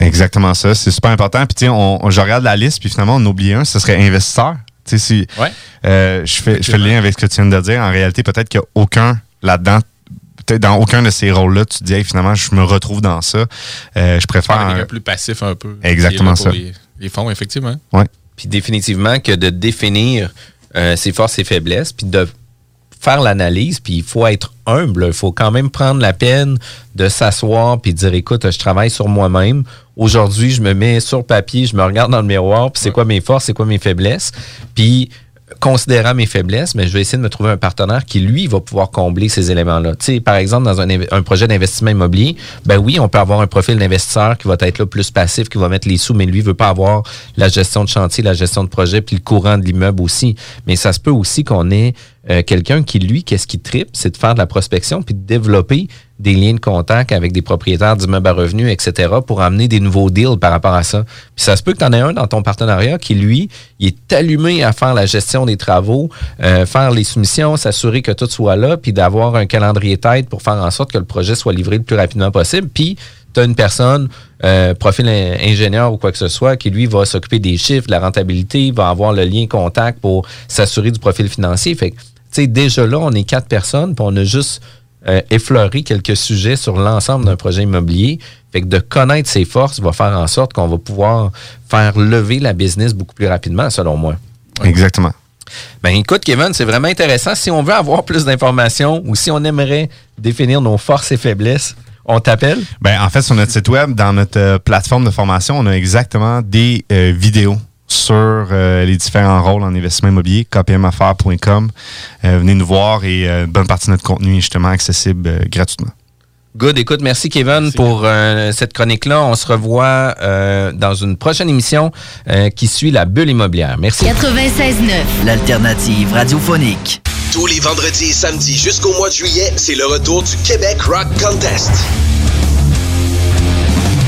Exactement ça. C'est super important. Puis tu sais, on, on, je regarde la liste, puis finalement, on oublie un, ce serait investisseur. Tu sais, si ouais. euh, je fais, je fais le lien avec ce que tu viens de dire. En réalité, peut-être qu'il n'y a aucun là-dedans, peut-être dans aucun de ces rôles-là, tu te dis hey, finalement, je me retrouve dans ça. Euh, je préfère un plus passif un peu. Exactement ça. Les, les fonds, effectivement. Ouais. Puis définitivement que de définir euh, ses forces et faiblesses, puis de faire l'analyse, puis il faut être humble. Il faut quand même prendre la peine de s'asseoir puis dire écoute, je travaille sur moi-même. Aujourd'hui, je me mets sur papier, je me regarde dans le miroir, puis c'est ouais. quoi mes forces, c'est quoi mes faiblesses. Puis considérant mes faiblesses, mais je vais essayer de me trouver un partenaire qui, lui, va pouvoir combler ces éléments-là. Tu sais, par exemple, dans un, un projet d'investissement immobilier, ben oui, on peut avoir un profil d'investisseur qui va être là plus passif, qui va mettre les sous, mais lui, il veut pas avoir la gestion de chantier, la gestion de projet, puis le courant de l'immeuble aussi. Mais ça se peut aussi qu'on ait euh, quelqu'un qui, lui, qu'est-ce qu'il tripe, c'est de faire de la prospection, puis de développer des liens de contact avec des propriétaires d'immeubles à revenus, et cetera, pour amener des nouveaux deals par rapport à ça. Puis ça se peut que tu en aies un dans ton partenariat qui, lui, il est allumé à faire la gestion des travaux, euh, faire les soumissions, s'assurer que tout soit là, puis d'avoir un calendrier tête pour faire en sorte que le projet soit livré le plus rapidement possible. Puis, tu as une personne, euh, profil ingénieur ou quoi que ce soit, qui lui va s'occuper des chiffres, de la rentabilité, va avoir le lien contact pour s'assurer du profil financier. Fait que, tu sais, déjà là, on est quatre personnes, puis on a juste euh, effleuré quelques sujets sur l'ensemble d'un projet immobilier. Fait que de connaître ses forces va faire en sorte qu'on va pouvoir faire lever la business beaucoup plus rapidement, selon moi. Exactement. Ben écoute, Kevin, c'est vraiment intéressant. Si on veut avoir plus d'informations ou si on aimerait définir nos forces et faiblesses, on t'appelle? Ben en fait, sur notre site web, dans notre euh, plateforme de formation, on a exactement des euh, vidéos sur euh, les différents rôles en investissement immobilier, k p m affaires point com. Euh, venez nous voir et euh, bonne partie de notre contenu est justement accessible euh, gratuitement. Good. Écoute, merci Kevin merci. pour euh, cette chronique-là. On se revoit euh, dans une prochaine émission euh, qui suit la bulle immobilière. Merci. quatre-vingt-seize neuf, l'alternative radiophonique. Tous les vendredis et samedis jusqu'au mois de juillet, c'est le retour du Québec Rock Contest.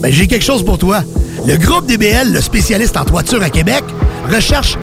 Ben, j'ai quelque chose pour toi. Le Groupe D B L, le spécialiste en toiture à Québec, recherche